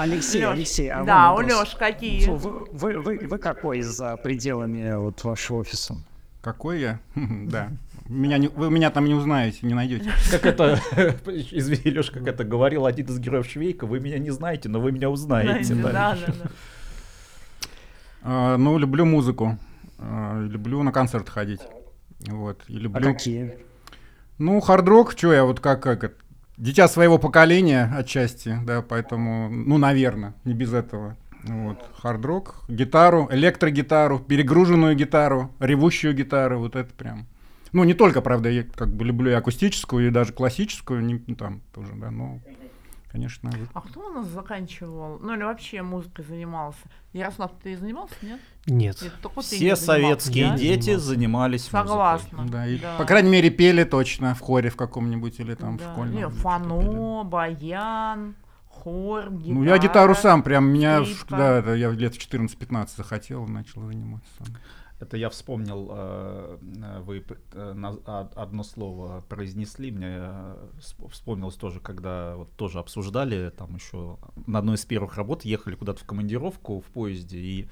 Алексей, Леш, Алексей, а да, у Леш какие? Вы, вы, вы, вы какой за пределами вот вашего офиса? Какой я? Да. Меня не, вы меня там не узнаете, не найдете. Как это, извини, Леш, как это говорил один из героев Швейка, вы меня не знаете, но вы меня узнаете. Да, да, да. Ну, люблю музыку, люблю на концерт ходить. Вот. А какие? Ну, хард-рок, что я вот как, как дитя своего поколения отчасти, да, поэтому, ну, наверное, не без этого. Вот, хард-рок, гитару, электрогитару, перегруженную гитару, ревущую гитару, вот это прям. Ну, не только, правда, я как бы люблю и акустическую, и даже классическую, не, ну, там тоже, да, но конечно. Вы... А кто у нас заканчивал? Ну или вообще музыкой занимался? Ярослав, ты занимался, нет? Нет. нет Все советские дети да? занимались Согласна. музыкой. Да, и, да. По крайней мере, пели точно в хоре в каком-нибудь или там да. в школьном. Нет, фано, баян. Хор, гитара, ну, я гитару сам, прям меня, да, это я лет в четырнадцать-пятнадцать захотел, начал заниматься сам. Это я вспомнил, вы одно слово произнесли, мне вспомнилось тоже, когда вот тоже обсуждали, там еще на одной из первых работ ехали куда-то в командировку в поезде, и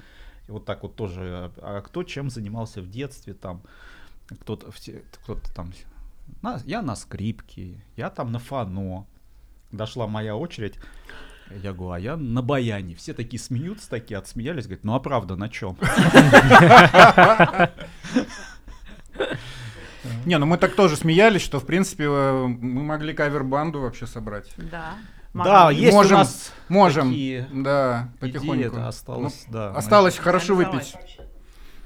вот так вот тоже, а кто чем занимался в детстве, там, кто-то, кто-то там, я на скрипке, я там на фано. Дошла моя очередь, я говорю, а я на баяне. Все такие смеются, такие отсмеялись, говорят, ну а правда на чем? Не, ну мы так тоже смеялись, что в принципе мы могли кавер-банду вообще собрать. Да. Да, есть у нас можем, да, потихоньку. Осталось хорошо выпить.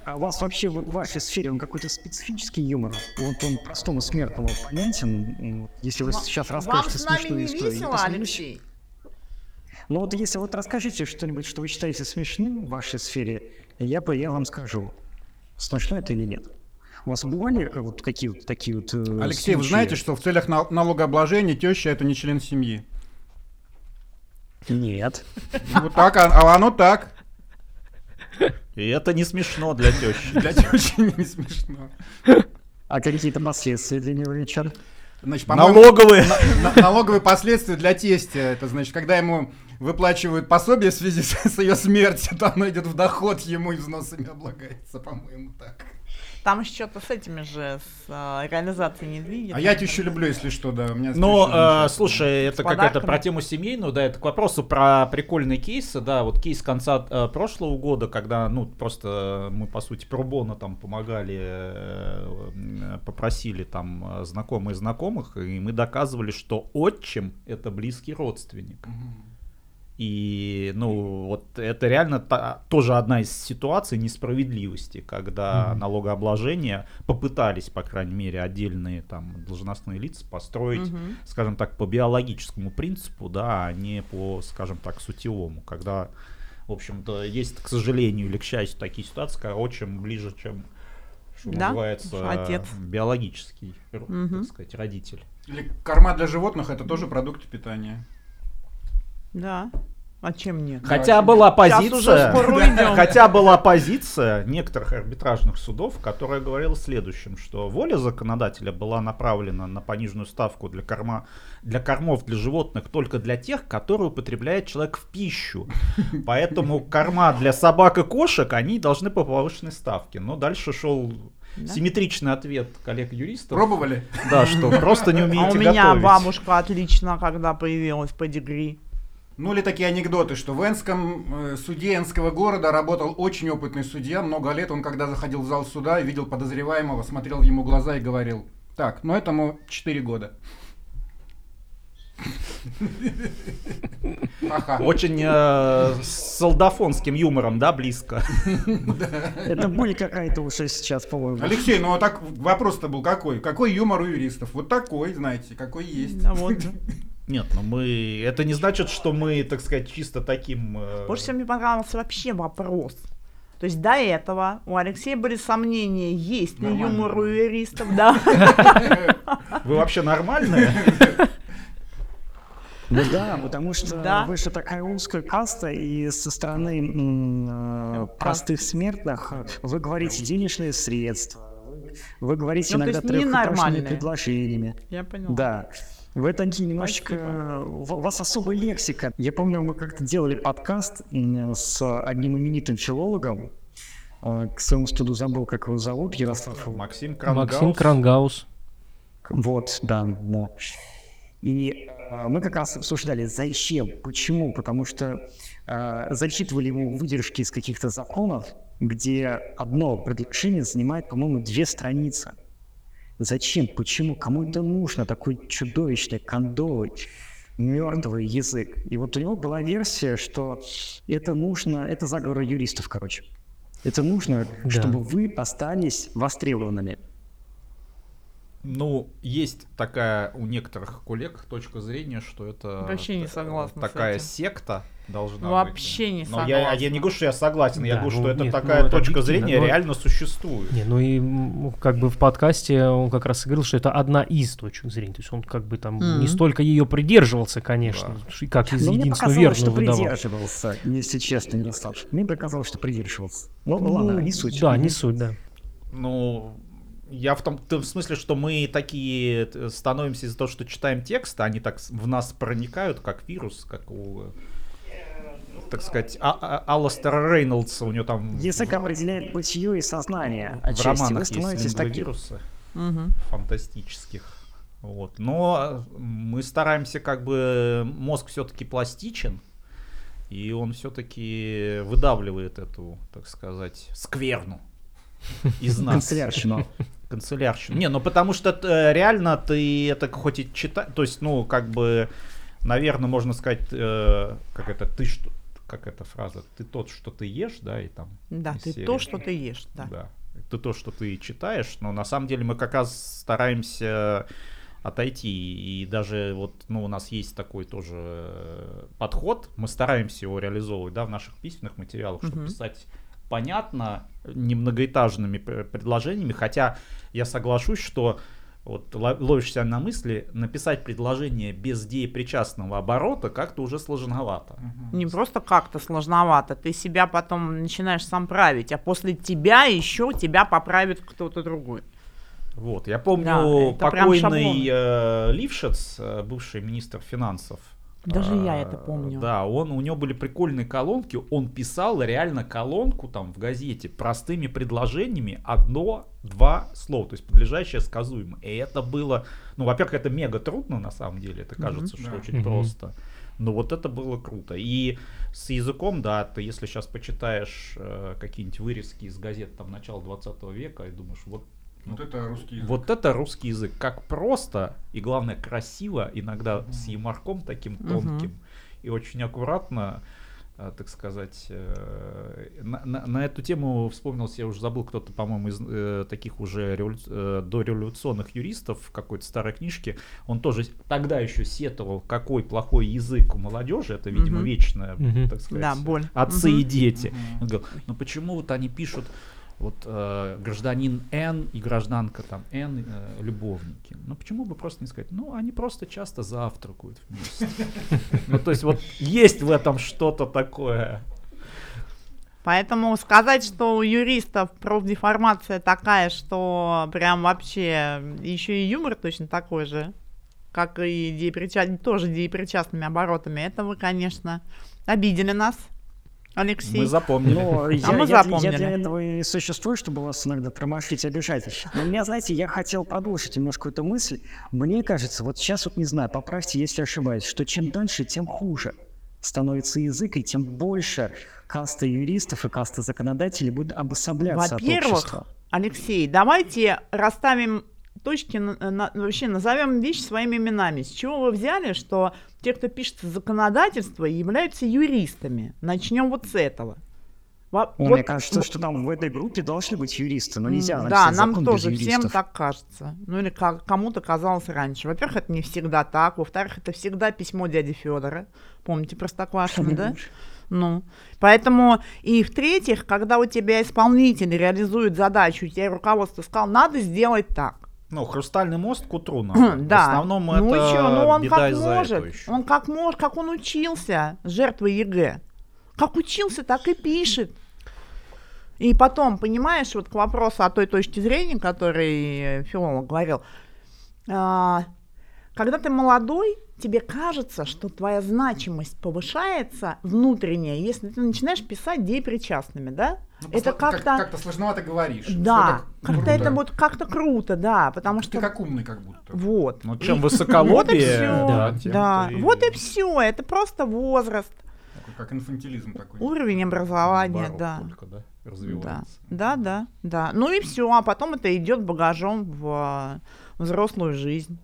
А у вас вообще в вашей сфере он какой-то специфический юмор? Вот он простому смертному понятен. Если вы сейчас расскажете смешную историю, я посмеюсь. Но вот если вот расскажите что-нибудь, что вы считаете смешным в вашей сфере, я, я вам скажу, смешно это или нет. У вас бывали вот какие вот такие вот э, Алексей, случаи? Вы знаете, что в целях нал- налогообложения теща — это не член семьи? Нет. Вот так, а оно так. И это не смешно для тещи. Для тещи не смешно. А какие-то последствия для него, Ричард? Значит, налоговые. На, на, налоговые последствия для тестя. Это значит, когда ему выплачивают пособие в связи с, с ее смертью, то оно идет в доход, ему и взносами облагается, по-моему, так. Там еще что-то с этими же, с э, реализацией недвижимости. А я тещу люблю, если что, да. У меня Но, э, слушай, это какая-то про тему семейную, да, это к вопросу про прикольные кейсы, да, вот кейс конца э, прошлого года, когда, ну, просто мы, по сути, про боно там помогали, э, попросили там знакомые знакомых, и мы доказывали, что отчим — это близкий родственник. Угу. И, ну, вот это реально та, тоже одна из ситуаций несправедливости, когда mm-hmm. налогообложение попытались, по крайней мере, отдельные там должностные лица построить, mm-hmm. скажем так, по биологическому принципу, да, а не по, скажем так, сутевому, когда, в общем-то, есть, к сожалению или к счастью, такие ситуации, когда отчим ближе, чем, что да? называется, отец. Биологический, mm-hmm. так сказать, родитель. Или корма для животных — это тоже продукты питания. Да. А чем нет? Хотя да, была позиция, хотя была позиция некоторых арбитражных судов, которая говорила следующим, что воля законодателя была направлена на пониженную ставку для корма, для кормов для животных только для тех, которые употребляет человек в пищу. Поэтому корма для собак и кошек, они должны по повышенной ставке. Но дальше шел... Да? Симметричный ответ коллег-юристов. Пробовали? Да, что просто не умеете готовить. А у меня бабушка отлично, когда появилась педигри. Ну или такие анекдоты, что в Энском э, суде Энского города работал очень опытный судья, много лет он, когда заходил в зал суда и видел подозреваемого, смотрел в ему глаза и говорил: так, ну этому четыре года. Очень э, с солдафонским юмором, да, близко. Это будет какая-то уже сейчас, по-моему. Алексей, ну а так вопрос-то был какой? Какой юмор у юристов? Вот такой, знаете, какой есть. Да, вот. Нет, ну мы... Это не значит, что мы, так сказать, чисто таким... Э... Больше всего мне понравился вообще вопрос. То есть до этого у Алексея были сомнения, есть ли юмор у юристов, да. Вы вообще нормальные? Ну да, потому что да. вы же такая узкая каста, и со стороны м- простых смертных вы говорите денежные средства, вы говорите ну, иногда трехэтажными предложениями. Я поняла. Да. Вы такие немножечко... Спасибо. У вас особая лексика. Я помню, мы как-то делали подкаст с одним именитым филологом. К своему стыду забыл, как его зовут, Ярослав. Максим Крангауз. Максим Крангауз. Вот, да, да. И э, мы как раз обсуждали, зачем, почему, потому что э, зачитывали ему выдержки из каких-то законов, где одно предложение занимает, по-моему, две страницы. Зачем, почему, кому это нужно, такой чудовищный, кондовый, мертвый язык. И вот у него была версия, что это нужно, это заговор юристов, короче. Это нужно, да. чтобы вы остались востребованными. Ну, есть такая у некоторых коллег точка зрения, что это вообще не согласна такая секта должна вообще быть. Не согласна. Но я, я не говорю, что я согласен, да, я говорю, ну, что нет, это такая ну, точка зрения но... реально существует. Не, ну и как бы в подкасте он как раз и говорил, что это одна из точек зрения, то есть он как бы там mm-hmm. не столько ее придерживался, конечно, да. как из единственного верного выдавал. Придерживался, если честно, Ярослав, мне показалось, что придерживался. Ну, ну ладно, не суть. Да, не суть, да. Ну... Я в том, в смысле, что мы такие становимся из-за того, что читаем текст, они так в нас проникают, как вирус, как у, так сказать, а- а- Алластера Рейнольдса, у него там... Язык определяет бытие и сознание. В романах есть вирусы угу. фантастических. Вот. Но мы стараемся, как бы, мозг все-таки пластичен, и он все-таки выдавливает эту, так сказать, скверну из нас. Канцелярщину. Канцелярщину. Не, ну потому что э, реально ты это хоть и читаешь, то есть, ну, как бы, наверное, можно сказать, э, как это, ты что, как эта фраза, ты тот, что ты ешь, да, и там. Да, ты серии. То, что ты ешь, да. да. Ты то, что ты читаешь, но на самом деле мы как раз стараемся отойти, и даже вот, ну, у нас есть такой тоже подход, мы стараемся его реализовывать, да, в наших письменных материалах, чтобы mm-hmm. писать понятно, немногоэтажными предложениями, хотя я соглашусь, что вот ловишься на мысли, написать предложение без деепричастного оборота как-то уже сложновато. Не просто как-то сложновато, ты себя потом начинаешь сам править, а после тебя еще тебя поправит кто-то другой. Вот, я помню, да, покойный э, Лившиц, э, бывший министр финансов, даже а, я это помню. Да, он, у него были прикольные колонки, он писал реально колонку там в газете простыми предложениями, одно-два слова, то есть подлежащее сказуемо. И это было, ну, во-первых, это мега трудно на самом деле, это кажется, mm-hmm, что да. очень mm-hmm. просто. Но вот это было круто. И с языком, да, ты если сейчас почитаешь э, какие-нибудь вырезки из газет там начала двадцатого века и думаешь, вот, вот, ну, это русский язык. Вот это русский язык. Как просто и, главное, красиво, иногда mm-hmm. с юморком таким тонким mm-hmm. и очень аккуратно, так сказать. На, на, на эту тему вспомнился, я уже забыл, кто-то, по-моему, из э, таких уже револю... э, дореволюционных юристов в какой-то старой книжке, он тоже тогда еще сетовал, какой плохой язык у молодежи, это, видимо, mm-hmm. вечная, mm-hmm. так сказать, да, боль. Отцы mm-hmm. и дети. Mm-hmm. Он говорил, ну почему вот они пишут вот э, гражданин Н и гражданка там Н, э, любовники. Ну почему бы просто не сказать, ну они просто часто завтракают вместе. Ну то есть вот есть в этом что-то такое. Поэтому сказать, что у юристов профдеформация такая, что прям вообще еще и юмор точно такой же, как и дееприча... тоже деепричастными оборотами, это вы, конечно, обидели нас. Алексей. Мы запомнили. Но а я, мы я, запомнили. Я для этого и существую, чтобы вас иногда промахить и обижать. Но у меня, знаете, я хотел продолжить немножко эту мысль. Мне кажется, вот сейчас вот не знаю, поправьте, если ошибаюсь, что чем дальше, тем хуже становится язык, и тем больше каста юристов и каста законодателей будут обособляться от общества. Во-первых, Алексей, давайте расставим точки, на, на, вообще назовем вещи своими именами. С чего вы взяли, что те, кто пишет законодательство, являются юристами? Начнем вот с этого. Во, О, вот, мне кажется, вот, что нам в этой группе должны быть юристы, но нельзя написать закон без юристов. Да, нам тоже всем так кажется. Ну или как, кому-то казалось раньше. Во-первых, это не всегда так. Во-вторых, это всегда письмо дяди Федора. Помните Простоквашино, да? Ну, поэтому, и в-третьих, когда у тебя исполнитель реализует задачу, тебе руководство сказал, надо сделать так. Ну, хрустальный мост к утру нам. Да. В основном ну, это еще, ну, он беда как из-за может. Этого еще. Он как может, как он учился, жертвой ЕГЭ. Как учился, так и пишет. И потом, понимаешь, вот к вопросу о той точке зрения, который филолог говорил. А, когда ты молодой, тебе кажется, что твоя значимость повышается внутренняя, если ты начинаешь писать деепричастными, да? Ну, это как-то... Как- как-то сложновато говоришь. Да, как-то круто. Это вот как-то круто, да, потому ты что... Ты как умный как будто. Вот. Ну, чем высоколобие, да. Вот и все, это просто возраст. Как инфантилизм такой. Уровень образования, да. Развивается. Да, да, да. Ну и все, а потом это идет багажом в взрослую жизнь.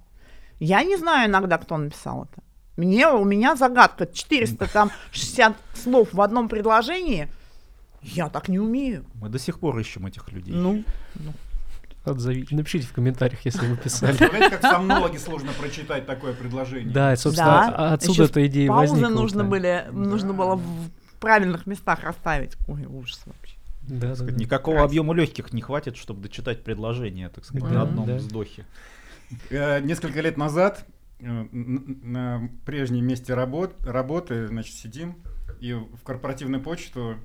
Я не знаю иногда, кто написал это. Мне, у меня загадка. четыреста шестьдесят слов в одном предложении. Я так не умею. Мы до сих пор ищем этих людей. Ну, ну. Отзовите. Напишите в комментариях, если вы писали. Знаете, как сомнологи сложно прочитать такое предложение. Да, собственно, да. Отсюда еще эта идея возникла. Нужно, да. были, нужно да. было в правильных местах расставить. Ой, ужас вообще. Да, так, да, да. Никакого Красиво. объема легких не хватит, чтобы дочитать предложение, так сказать, да, на одном да. вздохе. Несколько лет назад на прежнем месте работ, работы, значит, сидим, и в корпоративную почту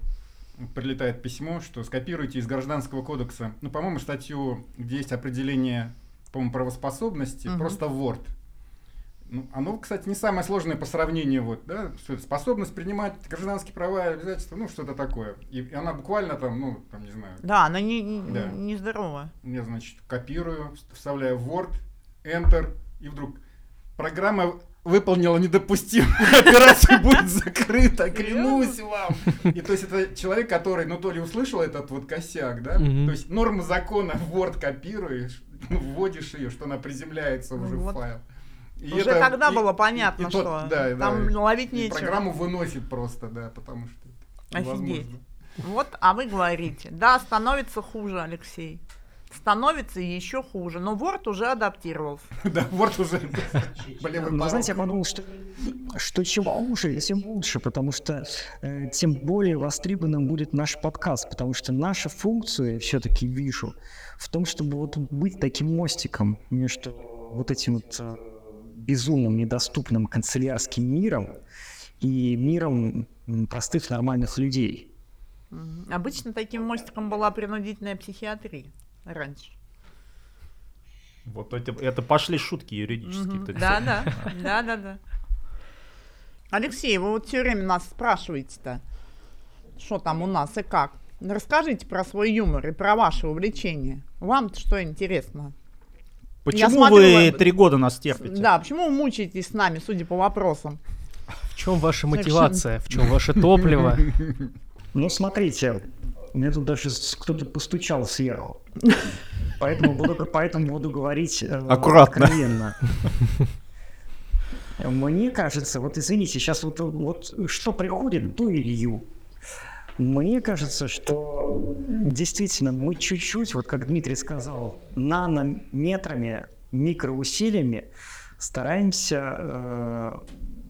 прилетает письмо, что скопируйте из Гражданского кодекса, ну, по-моему, статью, где есть определение, по-моему, правоспособности, угу. просто в Word. Ну, оно, кстати, не самое сложное по сравнению, вот, да, способность принимать гражданские права и обязательства, ну, что-то такое. И, и она буквально там, ну, там, не знаю. Да, она нездорова. Не, да. не Я, значит, копирую, вставляю в Word, Enter, и вдруг программа выполнила недопустимую операцию, будет закрыта, клянусь вам. И то есть это человек, который, ну, то ли услышал этот вот косяк, да, mm-hmm. то есть норму закона в Word копируешь, вводишь ее, что она приземляется уже вот. в файл. И уже это, тогда и, было понятно, и, и, что тот, да, там да, ловить нечего. Программу выносит просто, да, потому что это Офигеть. невозможно. Вот, а вы говорите, да, становится хуже, Алексей. Становится еще хуже, но Word уже адаптировался. Да, Word уже... Но, знаете, я подумал, что чем хуже, тем лучше, потому что тем более востребованным будет наш подкаст, потому что наша функция, все-таки вижу, в том, чтобы вот быть таким мостиком между вот этим вот безумным, недоступным канцелярским миром и миром простых, нормальных людей. Обычно таким мостиком была принудительная психиатрия. Раньше. Вот это, это пошли шутки юридические. Mm-hmm. Да, да, да, да, да. Алексей, вы вот все время нас спрашиваете-то, что там у нас и как. Расскажите про свой юмор и про ваше увлечение. Вам-то что интересно? Почему смотрю, вы три года нас терпите? Да, почему вы мучаетесь с нами, судя по вопросам? В чем ваша мотивация? В чем ваше топливо? Ну, смотрите. У меня тут даже кто-то постучал сверху. Поэтому буду, поэтому буду говорить э, аккуратно. Откровенно. Мне кажется, вот извините, сейчас вот, вот что приходит, то и лью. Мне кажется, что действительно мы чуть-чуть, вот как Дмитрий сказал, нанометрами, микроусилиями стараемся э,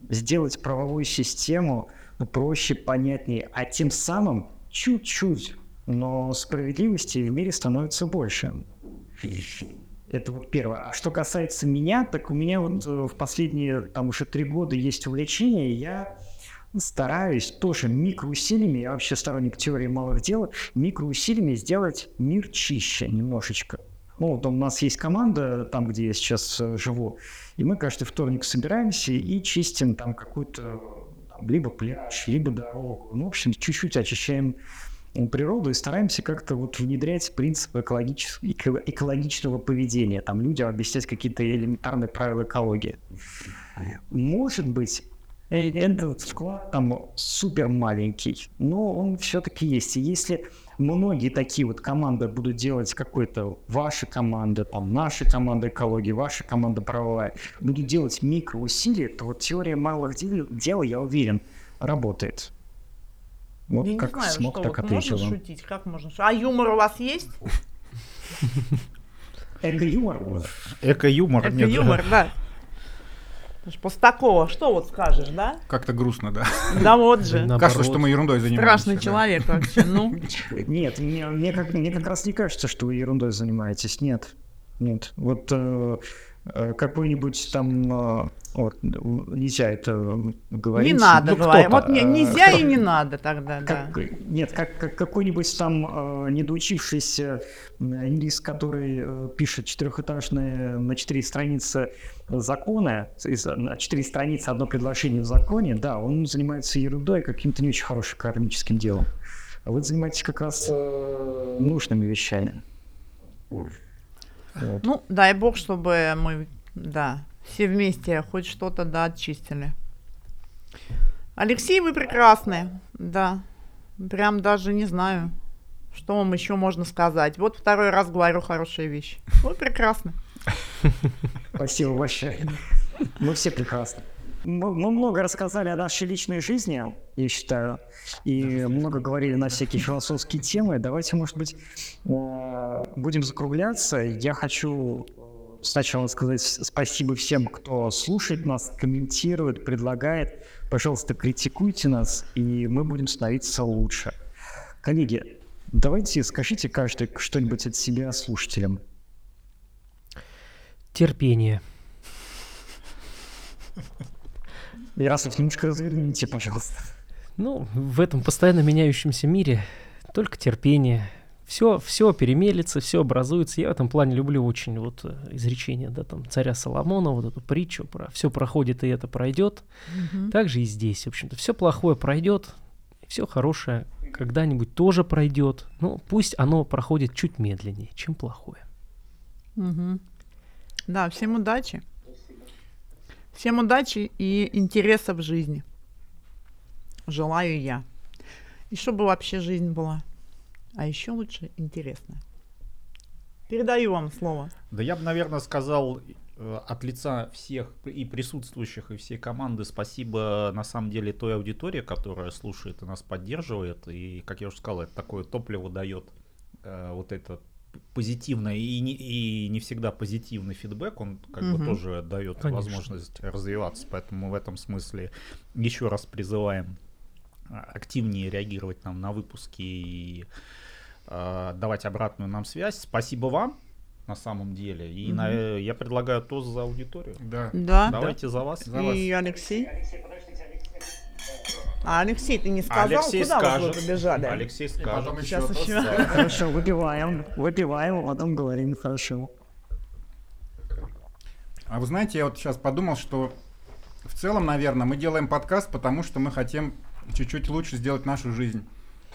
сделать правовую систему проще, понятнее, а тем самым чуть-чуть, но справедливости в мире становится больше. Это вот первое. А что касается меня, так у меня вот в последние, там, уже три года есть увлечение. Я стараюсь тоже микроусилиями, я вообще сторонник теории малых дел, микроусилиями сделать мир чище немножечко. Ну, вот у нас есть команда, там, где я сейчас живу, и мы каждый вторник собираемся и чистим там какую-то либо пляж, либо дорогу. Ну, в общем, чуть-чуть очищаем природу и стараемся как-то вот внедрять принципы экологич... экологичного поведения. Там людям объяснять какие-то элементарные правила экологии. Может быть, этот вклад там супер маленький, но он все-таки есть. И если многие такие вот команды будут делать какой-то, ваша команда, там, наша команда экологии, ваша команда правовая, будут делать микроусилия, то вот теория малых дел, дел, я уверен, работает. Вот я как знаю, смог, что, так вот ответил. Можно шутить, как можно шутить? А юмор у вас есть? Эко-юмор. Эко-юмор, нет. Эко-юмор, да. После такого, что вот скажешь, да? Как-то грустно, да. Да вот же. Кажется, что мы ерундой занимаемся. Страшный человек вообще, ну. Нет, мне как раз не кажется, что вы ерундой занимаетесь, нет. Нет. Вот какой-нибудь там... Нельзя это говорить. Не надо говорить. Вот нельзя и не надо тогда, да. Нет, как какой-нибудь там недоучившийся юрист, который пишет четырехэтажные на четыре страницы... законы, на четыре страницы одно предложение в законе, да, он занимается ерундой, каким-то не очень хорошим кармическим делом. А вы занимаетесь как раз нужными вещами. Вот. Ну, дай бог, чтобы мы, да, все вместе хоть что-то, да, очистили. Алексей, вы прекрасны, да, прям даже не знаю, что вам еще можно сказать. Вот второй раз говорю хорошие вещи. Вы прекрасны. Спасибо большое. Мы все прекрасны. Мы много рассказали о нашей личной жизни, я считаю, и много говорили на всякие философские темы. Давайте, может быть, будем закругляться. Я хочу сначала сказать спасибо всем, кто слушает нас, комментирует, предлагает. Пожалуйста, критикуйте нас, и мы будем становиться лучше. Коллеги, давайте скажите каждый что-нибудь от себя слушателям. Терпение. Ярослав, немножко разверните, пожалуйста. Ну, в этом постоянно меняющемся мире только терпение. Все, все перемелится, все образуется. Я в этом плане люблю очень вот изречение, да, там, царя Соломона, вот эту притчу про все проходит и это пройдет. Угу. Так же и здесь, в общем-то, все плохое пройдет, все хорошее когда-нибудь тоже пройдет. Ну, пусть оно проходит чуть медленнее, чем плохое. Угу. Да, всем удачи. Всем удачи и интереса в жизни. Желаю я. И чтобы вообще жизнь была. А еще лучше интересная. Передаю вам слово. Да я бы, наверное, сказал э, от лица всех и присутствующих, и всей команды спасибо на самом деле той аудитории, которая слушает и нас поддерживает. И, как я уже сказал, это такое топливо дает э, вот этот позитивный и не, и не всегда позитивный фидбэк, он как угу. бы тоже дает Конечно. возможность развиваться, поэтому в этом смысле еще раз призываем активнее реагировать нам на выпуски и э, давать обратную нам связь. Спасибо вам на самом деле, и угу. на, я предлагаю тост за аудиторию. Да. Да. Давайте да. за вас. За и вас. Алексей. А Алексей, ты не сказал, Алексей куда скажет. Вы побежали? Алексей скажет. Сейчас еще. еще. Хорошо, выпиваем, выпиваем, потом говорим, хорошо. А вы знаете, я вот сейчас подумал, что в целом, наверное, мы делаем подкаст, потому что мы хотим чуть-чуть лучше сделать нашу жизнь.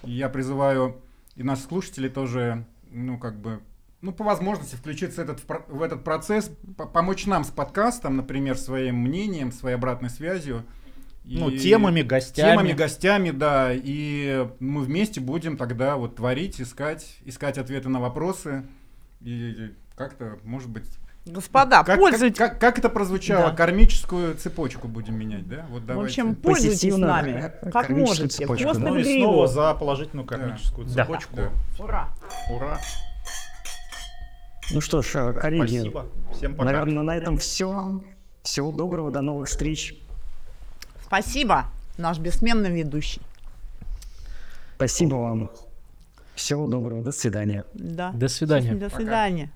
И я призываю и наших слушателей тоже, ну, как бы, ну, по возможности включиться этот, в этот процесс, помочь нам с подкастом, например, своим мнением, своей обратной связью. И ну, темами, гостями. Темами, гостями, да. И мы вместе будем тогда вот творить, искать, искать ответы на вопросы. И как-то, может быть... Господа, как, пользуйтесь... Как, как, как это прозвучало? Да. Кармическую цепочку будем менять, да? Вот давайте. В общем, пользуйтесь нами, как можете. Цепочку, да. Ну и снова за положительную кармическую да. цепочку. Да. Да. Ура! Ура! Ну что ж, коллеги, спасибо. Всем пока. Наверное, на этом все. Всего доброго, до новых встреч. Спасибо, наш бессменный ведущий. Спасибо вам. Всего доброго. До свидания. Да. До свидания. До свидания.